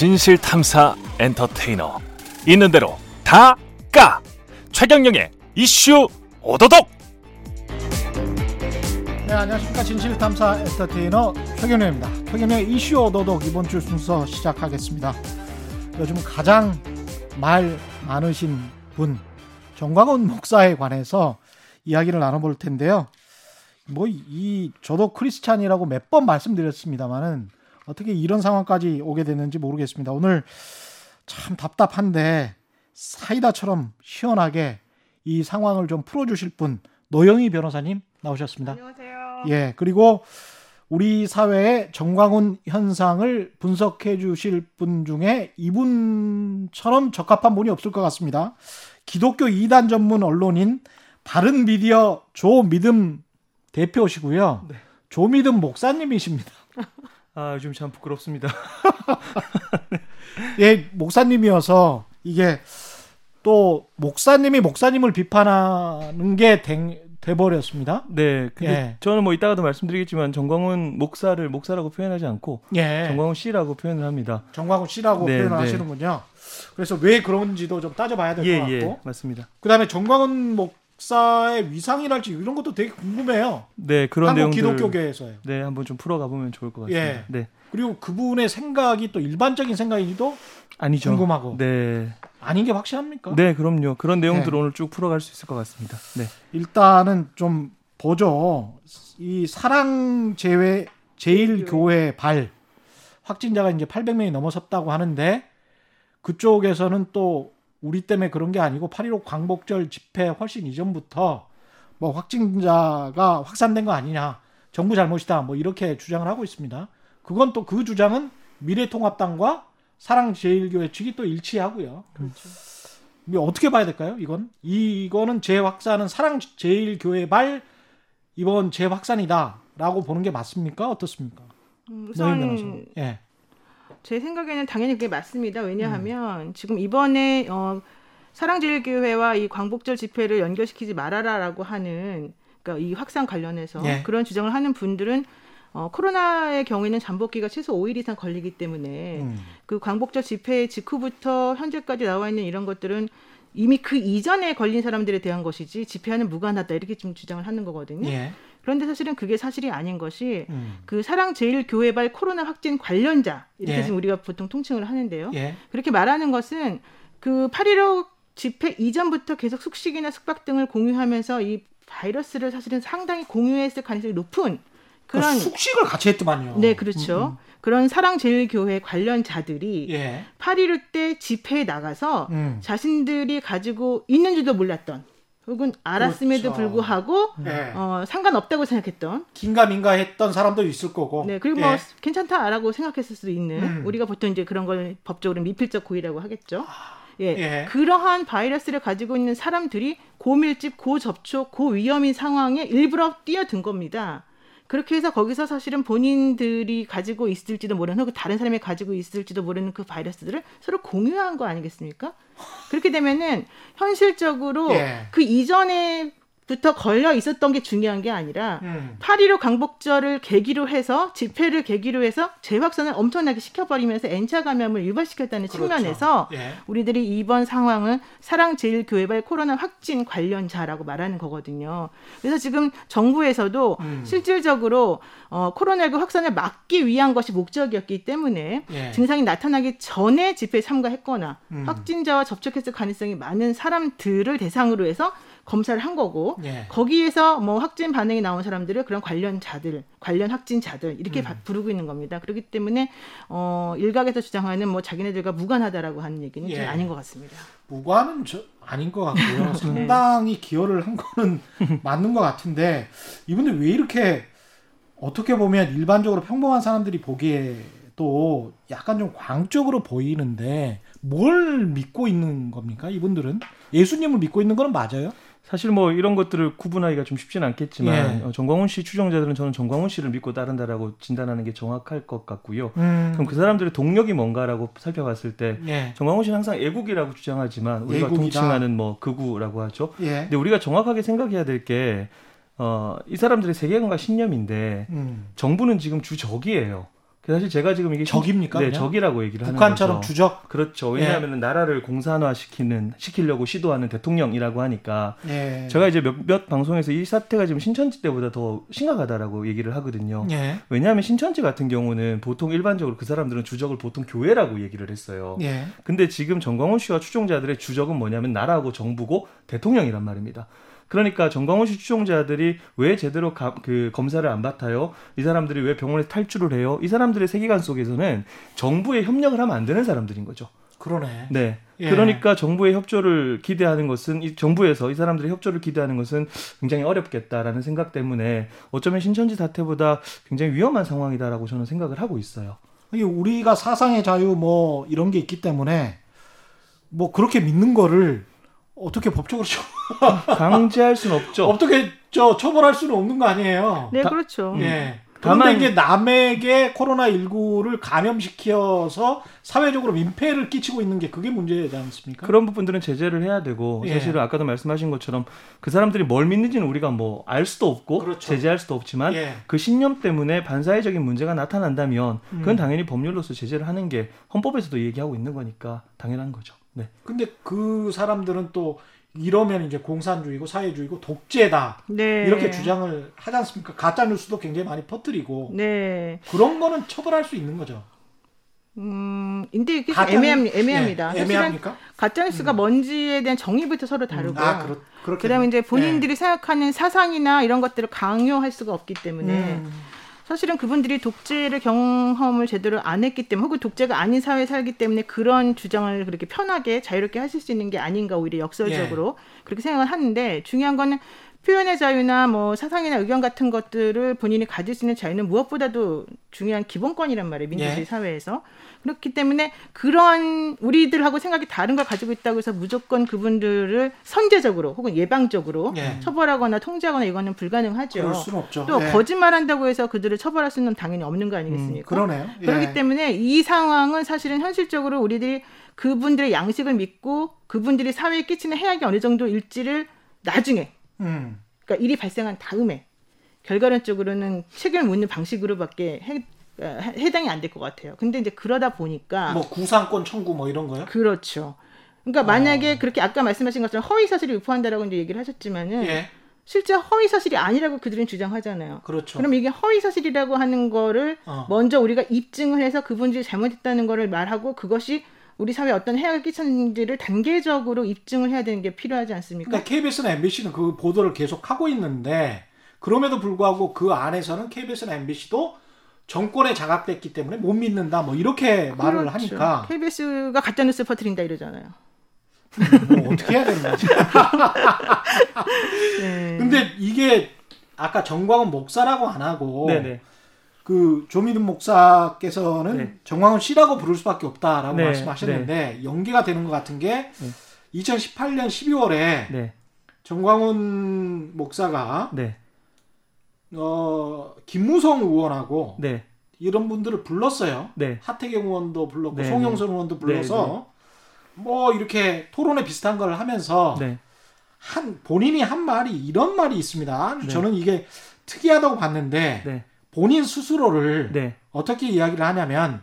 진실탐사 엔터테이너 있는 대로 다 까! 최경영의 이슈 오도독! 네, 안녕하십니까. 진실탐사 엔터테이너 최경영입니다. 최경영의 이슈 오도독 이번 주 순서 시작하겠습니다. 요즘 가장 말 많으신 분 전광훈 목사에 관해서 이야기를 나눠볼 텐데요. 저도 크리스찬이라고 몇 번 말씀드렸습니다만은 어떻게 이런 상황까지 오게 됐는지 모르겠습니다. 오늘 참 답답한데 사이다처럼 시원하게 이 상황을 좀 풀어주실 분 노영희 변호사님 나오셨습니다. 안녕하세요. 예, 그리고 우리 사회의 전광훈 현상을 분석해 주실 분 중에 이분처럼 적합한 분이 없을 것 같습니다. 기독교 2단 전문 언론인 바른미디어 조미듬 대표시고요. 네. 조미듬 목사님이십니다. 아, 요즘 참 부끄럽습니다. 예, 목사님이어서 이게 또 목사님이 목사님을 비판하는 게 돼버렸습니다. 네. 근데 예. 저는 뭐 이따가도 말씀드리겠지만 전광훈 목사를 목사라고 표현하지 않고 예. 전광훈 씨라고 표현을 합니다. 전광훈 씨라고 네, 표현하시는군요. 네. 그래서 왜 그런지도 좀 따져봐야 될 것 같고. 예, 맞습니다. 그다음에 전광훈 목사의 위상이랄지 이런 것도 되게 궁금해요. 네, 그런 내용들. 한국 기독교계에서요. 네, 한번 좀 풀어가 보면 좋을 것 같습니다. 예. 네. 그리고 그분의 생각이 또 일반적인 생각이기도 아니죠. 궁금하고. 네. 아닌 게 확실합니까? 네, 그럼요. 그런 내용들을 네. 오늘 쭉 풀어갈 수 있을 것 같습니다. 네. 일단은 좀 보죠. 이 사랑제일교회 발 확진자가 이제 800명이 넘어섰다고 하는데 그쪽에서는 또 우리 때문에 그런 게 아니고 8.15 광복절 집회 훨씬 이전부터 뭐 확진자가 확산된 거 아니냐, 정부 잘못이다, 뭐 이렇게 주장을 하고 있습니다. 그건 또 그 주장은 미래통합당과 사랑제일교회 측이 또 일치하고요. 그렇죠. 어떻게 봐야 될까요? 이거는 재확산은 사랑제일교회 발 이번 재확산이다라고 보는 게 맞습니까? 어떻습니까? 우선 예. 제 생각에는 당연히 그게 맞습니다. 왜냐하면 지금 이번에 사랑제일교회와 이 광복절 집회를 연결시키지 말아라라고 하는 그러니까 이 확산 관련해서 예. 그런 주장을 하는 분들은 코로나의 경우에는 잠복기가 최소 5일 이상 걸리기 때문에 그 광복절 집회 직후부터 현재까지 나와 있는 이런 것들은 이미 그 이전에 걸린 사람들에 대한 것이지 집회와는 무관하다 이렇게 좀 주장을 하는 거거든요. 예. 그런데 사실은 그게 사실이 아닌 것이 그 사랑제일교회발 코로나 확진 관련자 이렇게 예. 지금 우리가 보통 통칭을 하는데요. 예. 그렇게 말하는 것은 그 8.15 집회 이전부터 계속 숙식이나 숙박 등을 공유하면서 이 바이러스를 사실은 상당히 공유했을 가능성이 높은 그런 숙식을 같이 했더만요. 네, 그렇죠. 그런 사랑제일교회 관련자들이 예. 8.15 때 집회에 나가서 자신들이 가지고 있는지도 몰랐던 혹은 알았음에도 그렇죠. 불구하고 네. 상관없다고 생각했던 긴가민가했던 사람도 있을 거고 네, 그리고 예. 뭐 괜찮다라고 생각했을 수도 있는 우리가 보통 이제 그런 걸 법적으로 미필적 고의라고 하겠죠. 예. 예. 그러한 바이러스를 가지고 있는 사람들이 고밀집, 고접촉, 고위험인 상황에 일부러 뛰어든 겁니다. 그렇게 해서 거기서 사실은 본인들이 가지고 있을지도 모르는 혹은 다른 사람이 가지고 있을지도 모르는 그 바이러스들을 서로 공유한 거 아니겠습니까? 그렇게 되면은 현실적으로 예. 그 이전에부터 걸려 있었던 게 중요한 게 아니라 8.15 광복절을 계기로 해서 집회를 계기로 해서 재확산을 엄청나게 시켜버리면서 N차 감염을 유발시켰다는 그렇죠. 측면에서 예. 우리들이 이번 상황은 사랑제일교회발 코로나 확진 관련자라고 말하는 거거든요. 그래서 지금 정부에서도 실질적으로 코로나19 확산을 막기 위한 것이 목적이었기 때문에 예. 증상이 나타나기 전에 집회에 참가했거나 확진자와 접촉했을 가능성이 많은 사람들을 대상으로 해서 검사를 한 거고 예. 거기에서 뭐 확진 반응이 나온 사람들을 그런 관련자들, 관련 확진자들 이렇게 부르고 있는 겁니다. 그렇기 때문에 일각에서 주장하는 뭐 자기네들과 무관하다라고 하는 얘기는 예. 아닌 것 같습니다. 무관은 아닌 것 같고요. 상당히 기여를 한 거는 맞는 것 같은데 이분들 왜 이렇게 어떻게 보면 일반적으로 평범한 사람들이 보기에도 약간 좀 광적으로 보이는데 뭘 믿고 있는 겁니까? 이분들은 예수님을 믿고 있는 건 맞아요? 사실 뭐 이런 것들을 구분하기가 좀 쉽진 않겠지만 예. 전광훈 씨 추종자들은 저는 전광훈 씨를 믿고 따른다라고 진단하는 게 정확할 것 같고요. 그럼 그 사람들의 동력이 뭔가라고 살펴봤을 때 예. 전광훈 씨는 항상 애국이라고 주장하지만 우리가 애국이다. 동칭하는 뭐 극우라고 하죠. 예. 근데 우리가 정확하게 생각해야 될 게 이 사람들의 세계관과 신념인데 정부는 지금 주적이에요. 사실 제가 지금 이게 적입니까? 네, 그냥? 적이라고 얘기를 하는 거죠. 북한처럼 주적? 그렇죠. 왜냐하면 나라를 공산화시키려고 시도하는 대통령이라고 하니까 제가 이제 몇몇 방송에서 이 사태가 지금 신천지 때보다 더 심각하다라고 얘기를 하거든요. 왜냐하면 신천지 같은 경우는 보통 일반적으로 그 사람들은 주적을 보통 교회라고 얘기를 했어요. 근데 지금 전광훈 씨와 추종자들의 주적은 뭐냐면 나라하고 정부고 대통령이란 말입니다. 그러니까 전광훈 씨 추종자들이 왜 제대로 검사를 안 받아요? 이 사람들이 왜 병원에서 탈출을 해요? 이 사람들의 세계관 속에서는 정부에 협력을 하면 안 되는 사람들인 거죠. 그러네. 네. 예. 그러니까 정부의 협조를 기대하는 것은 정부에서 이 사람들의 협조를 기대하는 것은 굉장히 어렵겠다라는 생각 때문에 어쩌면 신천지 사태보다 굉장히 위험한 상황이다라고 저는 생각을 하고 있어요. 우리가 사상의 자유 뭐 이런 게 있기 때문에 뭐 그렇게 믿는 거를 어떻게 법적으로 강제할 수는 없죠. 어떻게 처벌할 수는 없는 거 아니에요. 네, 그렇죠. 예. 그런데 이게 남에게 코로나19를 감염시켜서 사회적으로 민폐를 끼치고 있는 게 그게 문제지 않습니까? 그런 부분들은 제재를 해야 되고 사실은 아까도 말씀하신 것처럼 그 사람들이 뭘 믿는지는 우리가 뭐 알 수도 없고 제재할 수도 없지만 그 신념 때문에 반사회적인 문제가 나타난다면 그건 당연히 법률로서 제재를 하는 게 헌법에서도 얘기하고 있는 거니까 당연한 거죠. 네. 근데 그 사람들은 또 이러면 이제 공산주의고 사회주의고 독재다 이렇게 주장을 하지 않습니까? 가짜 뉴스도 굉장히 많이 퍼뜨리고 그런 거는 처벌할 수 있는 거죠. 근데 이게 애매합니다. 애매합니까? 가짜 뉴스가 뭔지에 대한 정의부터 서로 다르고요. 그다음에 이제 본인들이 생각하는 사상이나 이런 것들을 강요할 수가 없기 때문에. 사실은 그분들이 독재를 경험을 제대로 안 했기 때문에 혹은 독재가 아닌 사회에 살기 때문에 그런 주장을 그렇게 편하게 자유롭게 하실 수 있는 게 아닌가 오히려 역설적으로 그렇게 생각을 하는데 중요한 거는 표현의 자유나 뭐 사상이나 의견 같은 것들을 본인이 가질 수 있는 자유는 무엇보다도 중요한 기본권이란 말이에요. 민주주의 사회에서. 그렇기 때문에 그런 우리들하고 생각이 다른 걸 가지고 있다고 해서 무조건 그분들을 선제적으로 혹은 예방적으로 처벌하거나 통제하거나 이거는 불가능하죠. 그럴 수는 없죠. 또 거짓말한다고 해서 그들을 처벌할 수는 당연히 없는 거 아니겠습니까? 그러네요. 그렇기 때문에 이 상황은 사실은 현실적으로 우리들이 그분들의 양식을 믿고 그분들이 사회에 끼치는 해악이 어느 정도일지를 나중에 그러니까 일이 발생한 다음에 결과론적으로는 책임을 묻는 방식으로밖에 해당이 안 될 것 같아요. 근데 이제 그러다 보니까 뭐 구상권 청구 뭐 이런 거요? 그렇죠. 그러니까 만약에 그렇게 아까 말씀하신 것처럼 허위 사실을 유포한다라고 이제 얘기를 하셨지만은 실제 허위 사실이 아니라고 그들은 주장하잖아요. 그렇죠. 그럼 이게 허위 사실이라고 하는 거를 먼저 우리가 입증을 해서 그분들이 잘못했다는 거를 말하고 그것이 우리 사회에 어떤 해악을 끼쳤는지를 단계적으로 입증을 해야 되는 게 필요하지 않습니까? 그러니까 KBS나 MBC는 그 보도를 계속 하고 있는데 그럼에도 불구하고 그 안에서는 KBS나 MBC도 정권에 장악됐기 때문에 못 믿는다 뭐 이렇게 말을 하니까 KBS가 가짜뉴스 퍼뜨린다 이러잖아요. 뭐 어떻게 해야 되는 거지? 근데 이게 아까 전광훈 목사라고 안 하고 그 조미듬 목사께서는 전광훈 씨라고 부를 수밖에 없다라고 말씀하셨는데 연계가 되는 것 같은 게 2018년 12월에 전광훈 목사가 김무성 의원하고 이런 분들을 불렀어요. 하태경 의원도 불렀고 송영선 의원도 불러서 뭐 이렇게 토론회 비슷한 걸 하면서 본인이 한 말이 이런 말이 있습니다. 저는 이게 특이하다고 봤는데 본인 스스로를 어떻게 이야기를 하냐면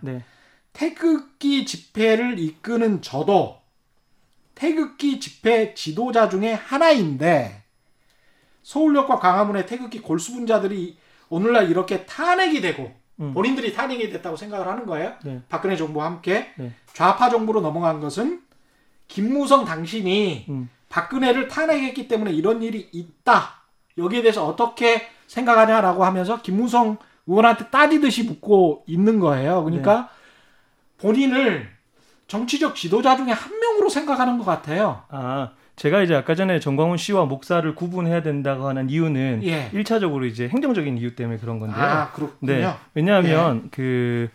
태극기 집회를 이끄는 저도 태극기 집회 지도자 중에 하나인데 서울역과 광화문의 태극기 골수분자들이 오늘날 이렇게 탄핵이 되고 본인들이 탄핵이 됐다고 생각을 하는 거예요. 박근혜 정부와 함께 좌파 정부로 넘어간 것은 김무성 당신이 박근혜를 탄핵했기 때문에 이런 일이 있다. 여기에 대해서 어떻게 생각하냐라고 하면서 김무성 의원한테 따지듯이 묻고 있는 거예요. 그러니까 본인을 정치적 지도자 중에 한 명으로 생각하는 것 같아요. 제가 이제 아까 전에 전광훈 씨와 목사를 구분해야 된다고 하는 이유는 1차적으로 이제 행정적인 이유 때문에 그런 건데요. 그렇군요. 왜냐하면 그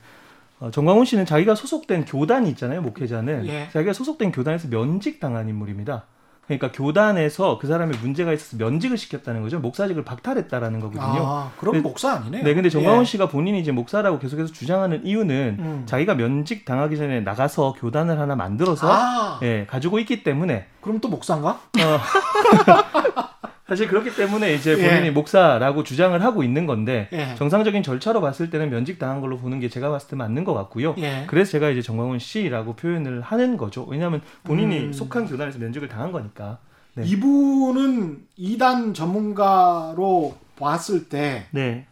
전광훈 씨는 자기가 소속된 교단이 있잖아요. 목회자는. 자기가 소속된 교단에서 면직당한 인물입니다. 그러니까 교단에서 그 사람이 문제가 있어서 면직을 시켰다는 거죠. 목사직을 박탈했다라는 거거든요. 그럼 목사 아니네요. 근데 정광훈 씨가 본인이 이제 목사라고 계속해서 주장하는 이유는 자기가 면직 당하기 전에 나가서 교단을 하나 만들어서 가지고 있기 때문에. 그럼 또 목사인가? 사실 그렇기 때문에 이제 본인이 예. 목사라고 주장을 하고 있는 건데 예. 정상적인 절차로 봤을 때는 면직당한 걸로 보는 게 제가 봤을 때 맞는 것 같고요. 예. 그래서 제가 이제 전광훈 씨라고 표현을 하는 거죠. 왜냐하면 본인이 속한 교단에서 면직을 당한 거니까. 네. 이분은 이단 전문가로 봤을 때 네.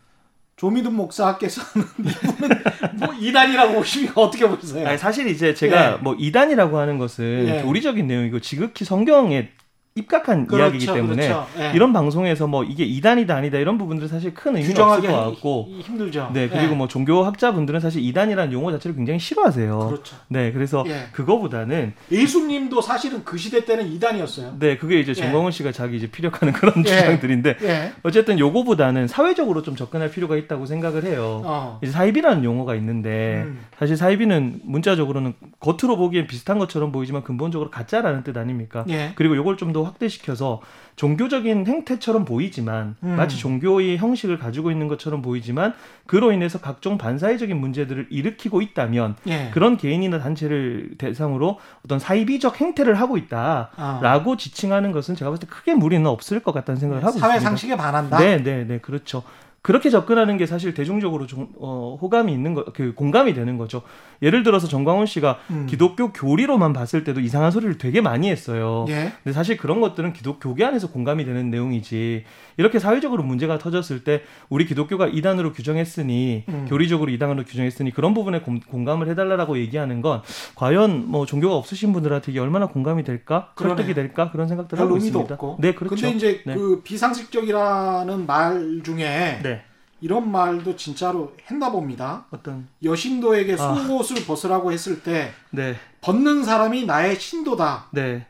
조미듬 목사께서는 이분은 뭐 이단이라고 보시면 어떻게 보세요? 아니, 사실 이제 제가 예. 뭐 이단이라고 하는 것은 예. 교리적인 내용이고 지극히 성경에 입각한 그렇죠, 이야기이기 때문에 그렇죠. 예. 이런 방송에서 뭐 이게 이단이다 아니다 이런 부분들은 사실 큰 의미는 없을 것 같고 힘들죠. 네 그리고 예. 뭐 종교학자분들은 사실 이단이라는 용어 자체를 굉장히 싫어하세요. 그렇죠. 네 그래서 예. 그거보다는 예수님도 사실은 그 시대 때는 이단이었어요. 네 그게 이제 전광훈 씨가 자기 이제 피력하는 그런 주장들인데 예. 어쨌든 요거보다는 사회적으로 좀 접근할 필요가 있다고 생각을 해요. 이제 사이비라는 용어가 있는데 사실 사이비는 문자적으로는 겉으로 보기엔 비슷한 것처럼 보이지만 근본적으로 가짜라는 뜻 아닙니까? 예. 그리고 요걸 좀 더 확대시켜서 종교적인 행태처럼 보이지만 마치 종교의 형식을 가지고 있는 것처럼 보이지만 그로 인해서 각종 반사회적인 문제들을 일으키고 있다면 예. 그런 개인이나 단체를 대상으로 어떤 사이비적 행태를 하고 있다라고 지칭하는 것은 제가 봤을 때 크게 무리는 없을 것 같다는 생각을 하고 사회 있습니다. 사회 상식에 반한다? 네. 그렇죠. 그렇게 접근하는 게 사실 대중적으로 호감이 있는 거, 그 공감이 되는 거죠. 예를 들어서 전광훈 씨가 기독교 교리로만 봤을 때도 이상한 소리를 되게 많이 했어요. 예? 근데 사실 그런 것들은 기독교계 안에서 공감이 되는 내용이지. 이렇게 사회적으로 문제가 터졌을 때 우리 기독교가 이단으로 규정했으니 교리적으로 이단으로 규정했으니 그런 부분에 공감을 해달라고 얘기하는 건 과연 뭐 종교가 없으신 분들한테 이게 얼마나 공감이 될까? 설득이 될까? 그런 생각들을 하고 있습니다. 없고. 네, 그렇죠. 근데 이제 네. 그 비상식적이라는 말 중에 네. 이런 말도 진짜로 했나 봅니다. 어떤 여신도에게 속옷을 벗으라고 했을 때 네. 벗는 사람이 나의 신도다. 네.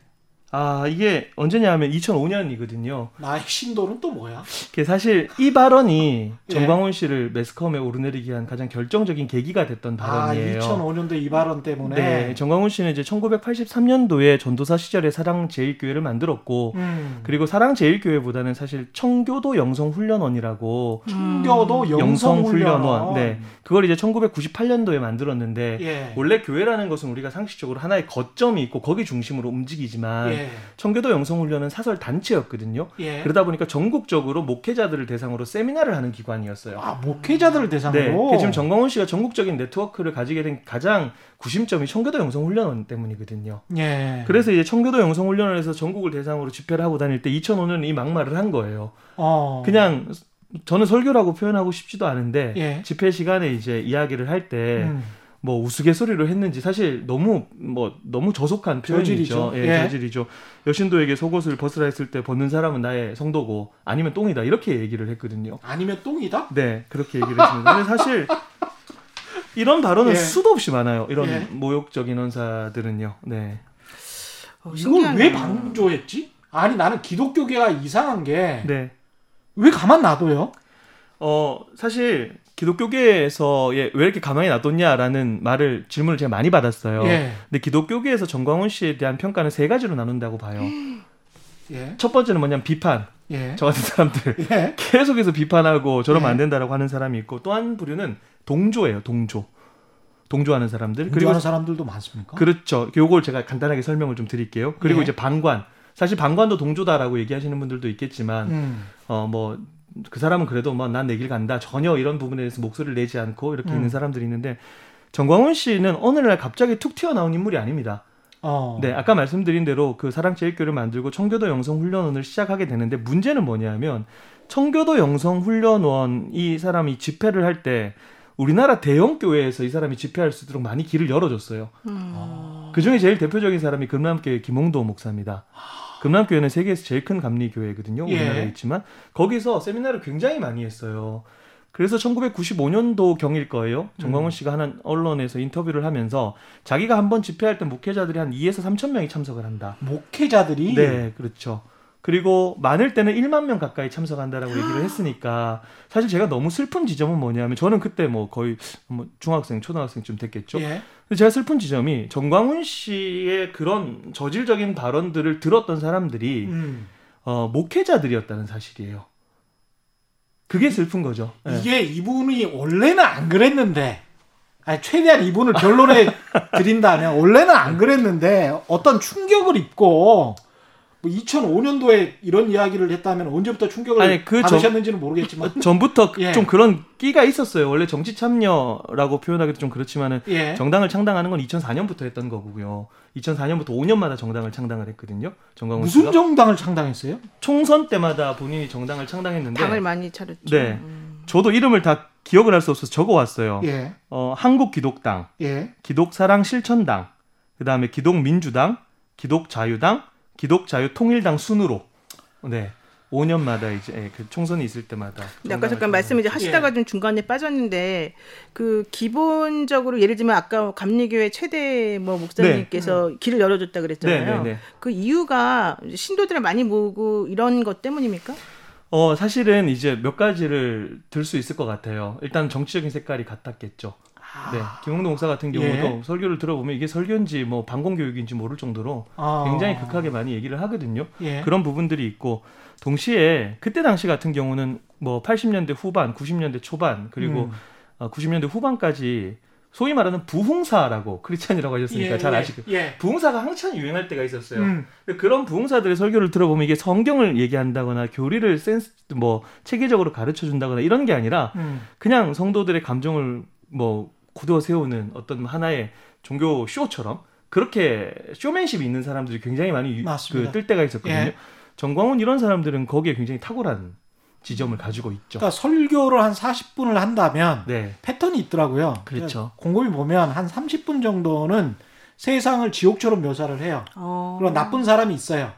아 이게 언제냐 하면 2005년이거든요. 나의 신도는 또 뭐야? 사실 이 발언이 예. 전광훈 씨를 매스컴에 오르내리게 한 가장 결정적인 계기가 됐던 발언이에요. 2005년도 이 발언 때문에 네, 전광훈 씨는 이제 1983년도에 전도사 시절에 사랑제일교회를 만들었고 그리고 사랑제일교회보다는 사실 청교도 영성훈련원이라고 청교도 영성훈련원 네, 그걸 이제 1998년도에 만들었는데 예. 원래 교회라는 것은 우리가 상식적으로 하나의 거점이 있고 거기 중심으로 움직이지만 예. 청교도 영성훈련은 사설 단체였거든요. 예. 그러다 보니까 전국적으로 목회자들을 대상으로 세미나를 하는 기관이었어요. 아, 목회자들을 대상으로? 네. 지금 전광훈 씨가 전국적인 네트워크를 가지게 된 가장 구심점이 청교도 영성훈련원 때문이거든요. 예. 그래서 이제 청교도 영성훈련원에서 전국을 대상으로 집회를 하고 다닐 때 2005년 이 막말을 한 거예요. 그냥 저는 설교라고 표현하고 싶지도 않은데 예. 집회 시간에 이제 이야기를 할 때 뭐 우스갯소리로 했는지 사실 너무 저속한 표현이죠. 저질이죠. 예. 여신도에게 속옷을 벗으라 했을 때 벗는 사람은 나의 성도고 아니면 똥이다 이렇게 얘기를 했거든요. 아니면 똥이다? 네 그렇게 얘기를 했습니다. 근데 사실 이런 발언은 예. 수도 없이 많아요. 이런 예. 모욕적인 언사들은요. 네. 이걸 왜 방조했지? 아니 나는 기독교계가 이상한 게 네. 왜 가만 놔둬요? 사실 기독교계에서 왜 이렇게 가만히 놔뒀냐라는 질문을 제가 많이 받았어요. 예. 근데 기독교계에서 전광훈 씨에 대한 평가는 세 가지로 나눈다고 봐요. 예. 첫 번째는 뭐냐면 비판. 예. 저 같은 사람들 예. 계속해서 비판하고 저러면 안 된다라고 하는 사람이 있고 또 한 부류는 동조예요. 동조하는 사람들. 동조하는 사람들도 많습니까? 그렇죠. 요걸 제가 간단하게 설명을 좀 드릴게요. 그리고 예. 이제 방관. 사실 방관도 동조다라고 얘기하시는 분들도 있겠지만 그 사람은 그래도 난 내 길 간다 전혀 이런 부분에 대해서 목소리를 내지 않고 이렇게 있는 사람들이 있는데 전광훈 씨는 오늘날 갑자기 툭 튀어나온 인물이 아닙니다. 네, 아까 말씀드린 대로 그 사랑제일교를 만들고 청교도 영성훈련원을 시작하게 되는데 문제는 뭐냐면 청교도 영성훈련원 이 사람이 집회를 할 때 우리나라 대형교회에서 이 사람이 집회할 수 있도록 많이 길을 열어줬어요. 그중에 제일 대표적인 사람이 금남교회 김홍도 목사입니다. 금남교회는 세계에서 제일 큰 감리교회거든요. 우리나라에 예. 있지만 거기서 세미나를 굉장히 많이 했어요. 그래서 1995년도 경일 거예요. 전광훈 씨가 하는 언론에서 인터뷰를 하면서 자기가 한번 집회할 때 목회자들이 한 2에서 3천 명이 참석을 한다. 목회자들이? 네, 그렇죠. 그리고 많을 때는 1만 명 가까이 참석한다라고 얘기를 했으니까 사실 제가 너무 슬픈 지점은 뭐냐면 저는 그때 거의 중학생, 초등학생쯤 됐겠죠. 예. 근데 제가 슬픈 지점이 전광훈 씨의 그런 저질적인 발언들을 들었던 사람들이 목회자들이었다는 사실이에요. 그게 슬픈 거죠. 이게 예. 이분이 원래는 안 그랬는데 최대한 이분을 결론에 드린다면 원래는 안 그랬는데 어떤 충격을 입고 뭐 2005년도에 이런 이야기를 했다면 언제부터 충격을 받으셨는지는 모르겠지만 전부터 예. 좀 그런 끼가 있었어요. 원래 정치 참여라고 표현하기도 좀 그렇지만은 예. 정당을 창당하는 건 2004년부터 했던 거고요. 2004년부터 5년마다 정당을 창당을 했거든요. 전광훈 씨가. 무슨 정당을 창당했어요? 총선 때마다 본인이 정당을 창당했는데 당을 많이 차렸죠. 네. 저도 이름을 다 기억을 할 수 없어서 적어왔어요. 예. 한국기독당, 예. 기독사랑실천당, 그 다음에 기독민주당, 기독자유당, 기독자유통일당 순으로 네 5년마다 이제 예, 그 총선이 있을 때마다. 아까 잠깐 말씀 이제 하시다가 예. 좀 중간에 빠졌는데 그 기본적으로 예를 들면 아까 감리교회 최대 뭐 목사님께서 네. 길을 열어줬다 그랬잖아요. 네. 그 이유가 신도들을 많이 모으고 이런 것 때문입니까? 사실은 이제 몇 가지를 들 수 있을 것 같아요. 일단 정치적인 색깔이 같았겠죠. 네, 김홍도 목사 같은 경우도 예. 설교를 들어보면 이게 설교인지 뭐 방공교육인지 모를 정도로 굉장히 극하게 많이 얘기를 하거든요. 예. 그런 부분들이 있고 동시에 그때 당시 같은 경우는 뭐 80년대 후반, 90년대 초반 그리고 90년대 후반까지 소위 말하는 부흥사라고 크리스찬이라고 하셨으니까 예, 잘 아시죠. 예. 부흥사가 한참 유행할 때가 있었어요. 그런 부흥사들의 설교를 들어보면 이게 성경을 얘기한다거나 교리를 체계적으로 가르쳐준다거나 이런 게 아니라 그냥 성도들의 감정을 뭐 굳어세우는 어떤 하나의 종교 쇼처럼 그렇게 쇼맨십이 있는 사람들이 굉장히 많이 뜰 때가 있었거든요. 예. 전광훈 이런 사람들은 거기에 굉장히 탁월한 지점을 가지고 있죠. 그러니까 설교를 한 40분을 한다면 네. 패턴이 있더라고요. 그렇죠. 곰곰이 보면 한 30분 정도는 세상을 지옥처럼 묘사를 해요. 그럼 나쁜 사람이 있어요.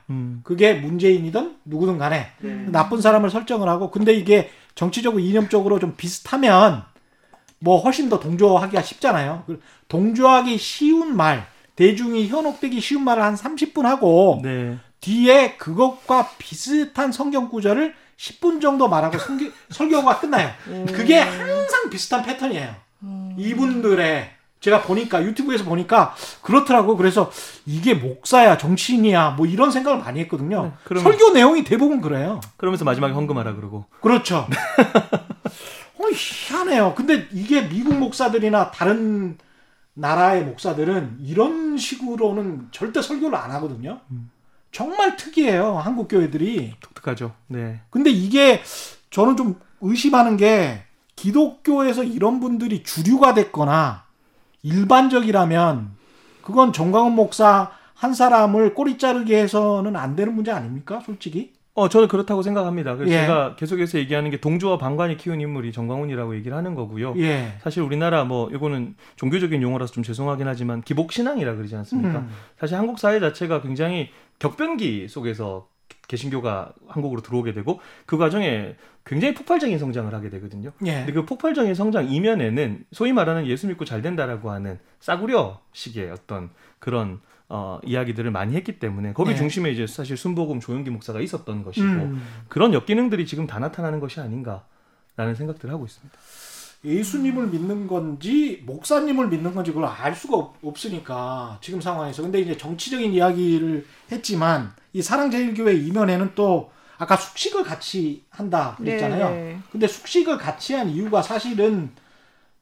그게 문재인이든 누구든 간에 나쁜 사람을 설정을 하고 근데 이게 정치적으로 이념적으로 좀 비슷하면 뭐 훨씬 더 동조하기가 쉽잖아요. 동조하기 쉬운 말, 대중이 현혹되기 쉬운 말을 한 30분 하고 네. 뒤에 그것과 비슷한 성경 구절을 10분 정도 말하고 설교가 끝나요. 그게 항상 비슷한 패턴이에요. 이분들의 제가 보니까 유튜브에서 보니까 그렇더라고. 그래서 이게 목사야 정치인이야 뭐 이런 생각을 많이 했거든요. 그럼, 설교 내용이 대부분 그래요. 그러면서 마지막에 헌금하라 그러고. 그렇죠. 희한해요. 근데 이게 미국 목사들이나 다른 나라의 목사들은 이런 식으로는 절대 설교를 안 하거든요. 정말 특이해요. 한국 교회들이. 독특하죠. 네. 근데 이게 저는 좀 의심하는 게 기독교에서 이런 분들이 주류가 됐거나 일반적이라면 그건 전광훈 목사 한 사람을 꼬리 자르게 해서는 안 되는 문제 아닙니까? 솔직히. 저는 그렇다고 생각합니다. 그래서 예. 제가 계속해서 얘기하는 게 동조와 방관이 키운 인물이 전광훈이라고 얘기를 하는 거고요. 예. 사실 우리나라 이거는 종교적인 용어라서 좀 죄송하긴 하지만 기복신앙이라 그러지 않습니까? 사실 한국 사회 자체가 굉장히 격변기 속에서 개신교가 한국으로 들어오게 되고 그 과정에 굉장히 폭발적인 성장을 하게 되거든요. 예. 근데 그 폭발적인 성장 이면에는 소위 말하는 예수 믿고 잘 된다라고 하는 싸구려식의 어떤 그런 이야기들을 많이 했기 때문에 거기 네. 중심에 이제 사실 순복음 조용기 목사가 있었던 것이고 그런 역기능들이 지금 다 나타나는 것이 아닌가라는 생각들을 하고 있습니다. 예수님을 믿는 건지 목사님을 믿는 건지 그걸 알 수가 없으니까 지금 상황에서. 근데 이제 정치적인 이야기를 했지만 이 사랑제일교회 이면에는 또 아까 숙식을 같이 한다 그랬잖아요. 네. 근데 숙식을 같이 한 이유가 사실은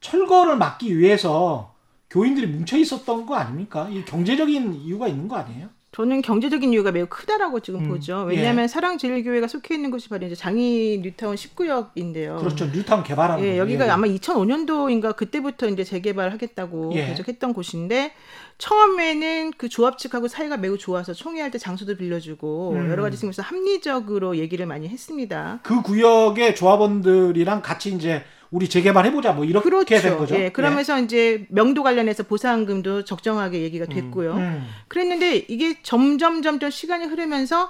철거를 막기 위해서 교인들이 뭉쳐 있었던 거 아닙니까? 이 경제적인 이유가 있는 거 아니에요? 저는 경제적인 이유가 매우 크다라고 지금 보죠. 왜냐하면 예. 사랑제일교회가 속해 있는 곳이 바로 이제 장이 뉴타운 19역인데요. 그렇죠. 뉴타운 개발하는 예, 여기가 예. 아마 2005년도인가 그때부터 이제 재개발하겠다고 예. 계속했던 곳인데 처음에는 그 조합 측하고 사이가 매우 좋아서 총회할 때 장소도 빌려주고 여러 가지 생각에서 합리적으로 얘기를 많이 했습니다. 그 구역의 조합원들이랑 같이 이제 우리 재개발해보자 뭐 이렇게 그렇죠. 된 거죠. 예, 그러면서 예. 이제 명도 관련해서 보상금도 적정하게 얘기가 됐고요. 그랬는데 이게 점점 시간이 흐르면서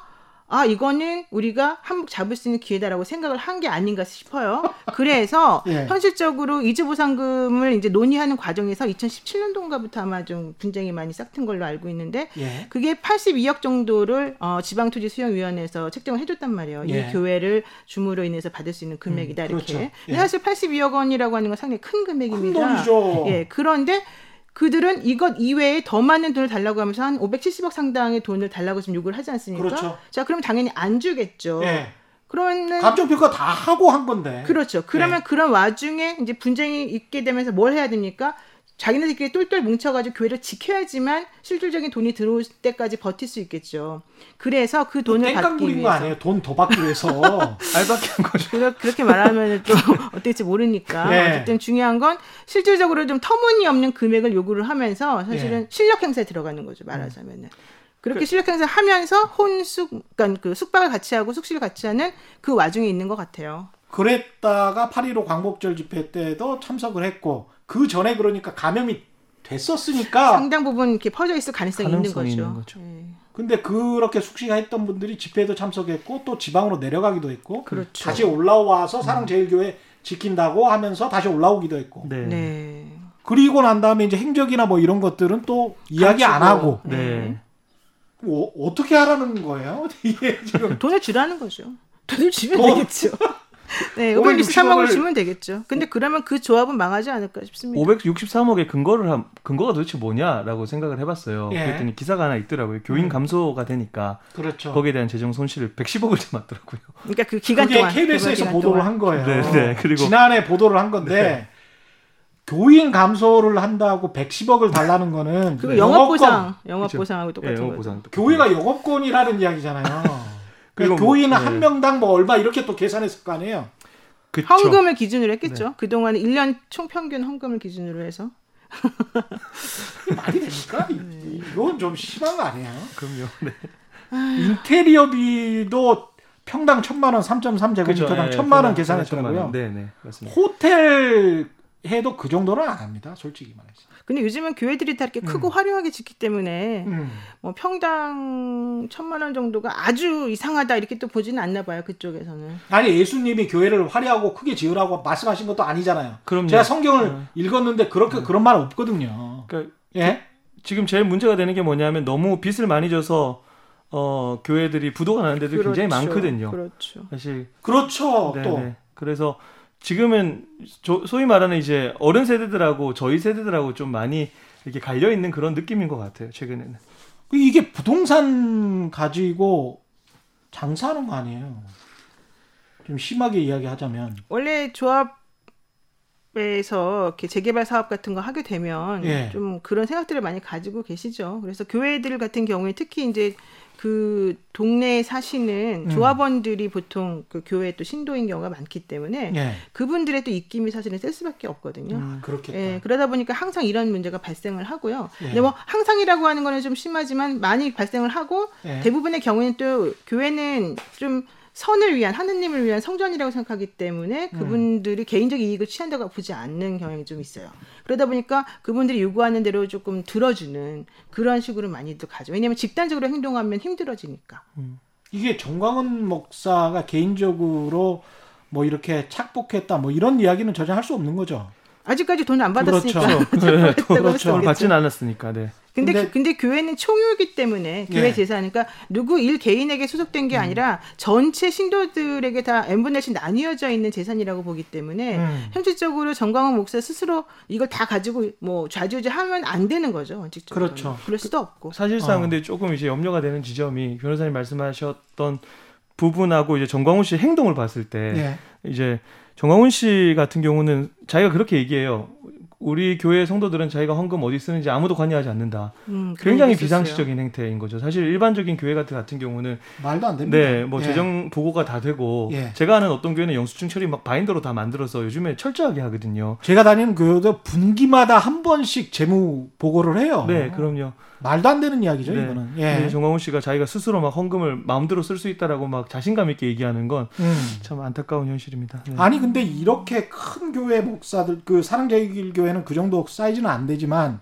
아 이거는 우리가 한몫 잡을 수 있는 기회다라고 생각을 한 게 아닌가 싶어요. 그래서 예. 현실적으로 이주 보상금을 이제 논의하는 과정에서 2017년도인가부터 아마 좀 분쟁이 많이 싹튼 걸로 알고 있는데 예. 그게 82억 정도를 지방토지수용위원회에서 책정을 해줬단 말이에요. 예. 이 교회를 주무로 인해서 받을 수 있는 금액이다 이렇게. 그렇죠. 예. 사실 82억 원이라고 하는 건 상당히 큰 금액입니다. 큰 돈이죠. 예, 그런데 그들은 이것 이외에 더 많은 돈을 달라고 하면서 한 570억 상당의 돈을 달라고 지금 요구를 하지 않습니까? 그렇죠. 자, 그럼 당연히 안 주겠죠. 예. 그러면은 감정평가 다 하고 한 건데. 그렇죠. 그러면 예. 그런 와중에 이제 분쟁이 있게 되면서 뭘 해야 됩니까? 자기네들끼리 똘똘 뭉쳐가지고 교회를 지켜야지만 실질적인 돈이 들어올 때까지 버틸 수 있겠죠. 그래서 그 돈을 받기 위해서. 거 아니에요. 돈 더 받기 위해서. 알바게 한 거죠. 그렇게 말하면 또 어떨지 모르니까. 네. 어쨌든 중요한 건 실질적으로 좀 터무니없는 금액을 요구를 하면서 사실은 네. 실력 행사에 들어가는 거죠. 말하자면은. 그렇게 실력 행사를 하면서 그러니까 그 숙박을 같이 하고 숙식을 같이 하는 그 와중에 있는 것 같아요. 그랬다가 8.15 광복절 집회 때도 참석을 했고 그 전에 그러니까 감염이 됐었으니까 상당 부분 이렇게 퍼져 있을 가능성이 있는 거죠. 그런데 네. 그렇게 숙식했던 분들이 집회도 참석했고 또 지방으로 내려가기도 했고 그렇죠. 다시 올라와서 사랑제일교회 지킨다고 하면서 다시 올라오기도 했고 네. 네. 그리고 난 다음에 이제 행적이나 뭐 이런 것들은 또 이야기 안 하고 네. 뭐 어떻게 하라는 거예요? 이게 지금 돈을 주라는 거죠. 돈을 주면 되겠죠. 네, 563억을 주면 되겠죠. 근데 그러면 그 조합은 망하지 않을까 싶습니다. 563억의 근거가 도대체 뭐냐라고 생각을 해봤어요. 예. 그랬더니 기사가 하나 있더라고요. 교인 감소가 되니까 그렇죠. 거기에 대한 재정 손실을 110억을 잡았더라고요. 그러니까 그 기간 동안 KBS에서 기간 보도를 동안. 한 거예요. 네, 네. 그리고 지난해 보도를 한 건데 네. 교인 감소를 한다고 110억을 달라는 거는 그 영업보상하고 똑같은 네, 거죠. 교회가 영업권이라는 이야기잖아요. 교인 뭐, 한 명당 뭐 얼마 이렇게 또 계산했을 거 아니에요. 그쵸. 헌금을 기준으로 했겠죠. 네. 그동안 1년 총평균 헌금을 기준으로 해서. 말이 됩니까? 네. 이건 좀 심한 거 아니에요? 그럼요. 네. 인테리어비도 평당 1,000만 원, 3.3제곱미터당 네, 1,000만 원 계산했더라고요. 네, 네, 맞습니다. 호텔 해도 그 정도는 안 합니다. 솔직히 말해서. 근데 요즘은 교회들이 다 이렇게 크고 화려하게 짓기 때문에 뭐 평당 1,000만 원 정도가 아주 이상하다 이렇게 또 보지는 않나 봐요. 그쪽에서는. 아니 예수님이 교회를 화려하고 크게 지으라고 말씀하신 것도 아니잖아요. 그럼요. 제가 성경을 읽었는데 그렇게 그런 말 없거든요. 그러니까 예? 지금 제일 문제가 되는 게 뭐냐면 너무 빚을 많이 져서 교회들이 부도가 나는 데도 그렇죠. 굉장히 많거든요. 그렇죠. 사실 그렇죠. 네네. 또 그래서 지금은 소위 말하는 이제 어른 세대들하고 저희 세대들하고 좀 많이 이렇게 갈려 있는 그런 느낌인 것 같아요. 최근에는 이게 부동산 가지고 장사하는 거 아니에요. 좀 심하게 이야기하자면 원래 조합에서 이렇게 재개발 사업 같은 거 하게 되면 예. 좀 그런 생각들을 많이 가지고 계시죠. 그래서 교회들 같은 경우에 특히 이제 그 동네에 사시는 조합원들이 보통 그 교회 또 신도인 경우가 많기 때문에 예. 그분들의 또 입김이 사실은 셀 수밖에 없거든요. 그렇겠다. 예, 그러다 보니까 항상 이런 문제가 발생을 하고요. 예. 근데 뭐 항상이라고 하는 거는 좀 심하지만 많이 발생을 하고 예. 대부분의 경우는 또 교회는 좀 선을 위한 하느님을 위한 성전이라고 생각하기 때문에 그분들이 개인적 이익을 취한다고 보지 않는 경향이 좀 있어요. 그러다 보니까 그분들이 요구하는 대로 조금 들어주는 그런 식으로 많이들 가죠. 왜냐하면 집단적으로 행동하면 힘들어지니까. 이게 전광훈 목사가 개인적으로 뭐 이렇게 착복했다 뭐 이런 이야기는 전혀 할 수 없는 거죠. 아직까지 돈을 안 받았으니까. 그렇죠. 돈을 받지는 않았으니까. 네. 근데 교회는 총유이기 때문에 교회 예. 제사니까 누구 일 개인에게 소속된 게 아니라 전체 신도들에게 다 n분의 1씩 나뉘어져 있는 재산이라고 보기 때문에 현실적으로 전광훈 목사 스스로 이걸 다 가지고 뭐 좌지우지하면 안 되는 거죠. 원칙적으로. 그렇죠. 그럴 수도 없고. 사실상 근데 조금 이제 염려가 되는 지점이 변호사님 말씀하셨던 부분하고 이제 전광훈 씨의 행동을 봤을 때 예. 이제 전광훈 씨 같은 경우는 자기가 그렇게 얘기해요. 우리 교회 성도들은 자기가 헌금 어디 쓰는지 아무도 관여하지 않는다. 굉장히 비상식적인 행태인 거죠. 사실 일반적인 교회 같은 경우는 말도 안 됩니다. 네, 뭐 예. 재정 보고가 다 되고 예. 제가 아는 어떤 교회는 영수증 처리 막 바인더로 다 만들어서 요즘에 철저하게 하거든요. 제가 다니는 교회도 분기마다 한 번씩 재무 보고를 해요. 네, 그럼요. 말도 안 되는 이야기죠, 네. 이거는. 예. 네, 정광훈 씨가 자기가 스스로 막 헌금을 마음대로 쓸 수 있다라고 막 자신감 있게 얘기하는 건 참 안타까운 현실입니다. 네. 아니 근데 이렇게 큰 교회 목사들 그 사랑제일교회 그 정도 사이즈는 안 되지만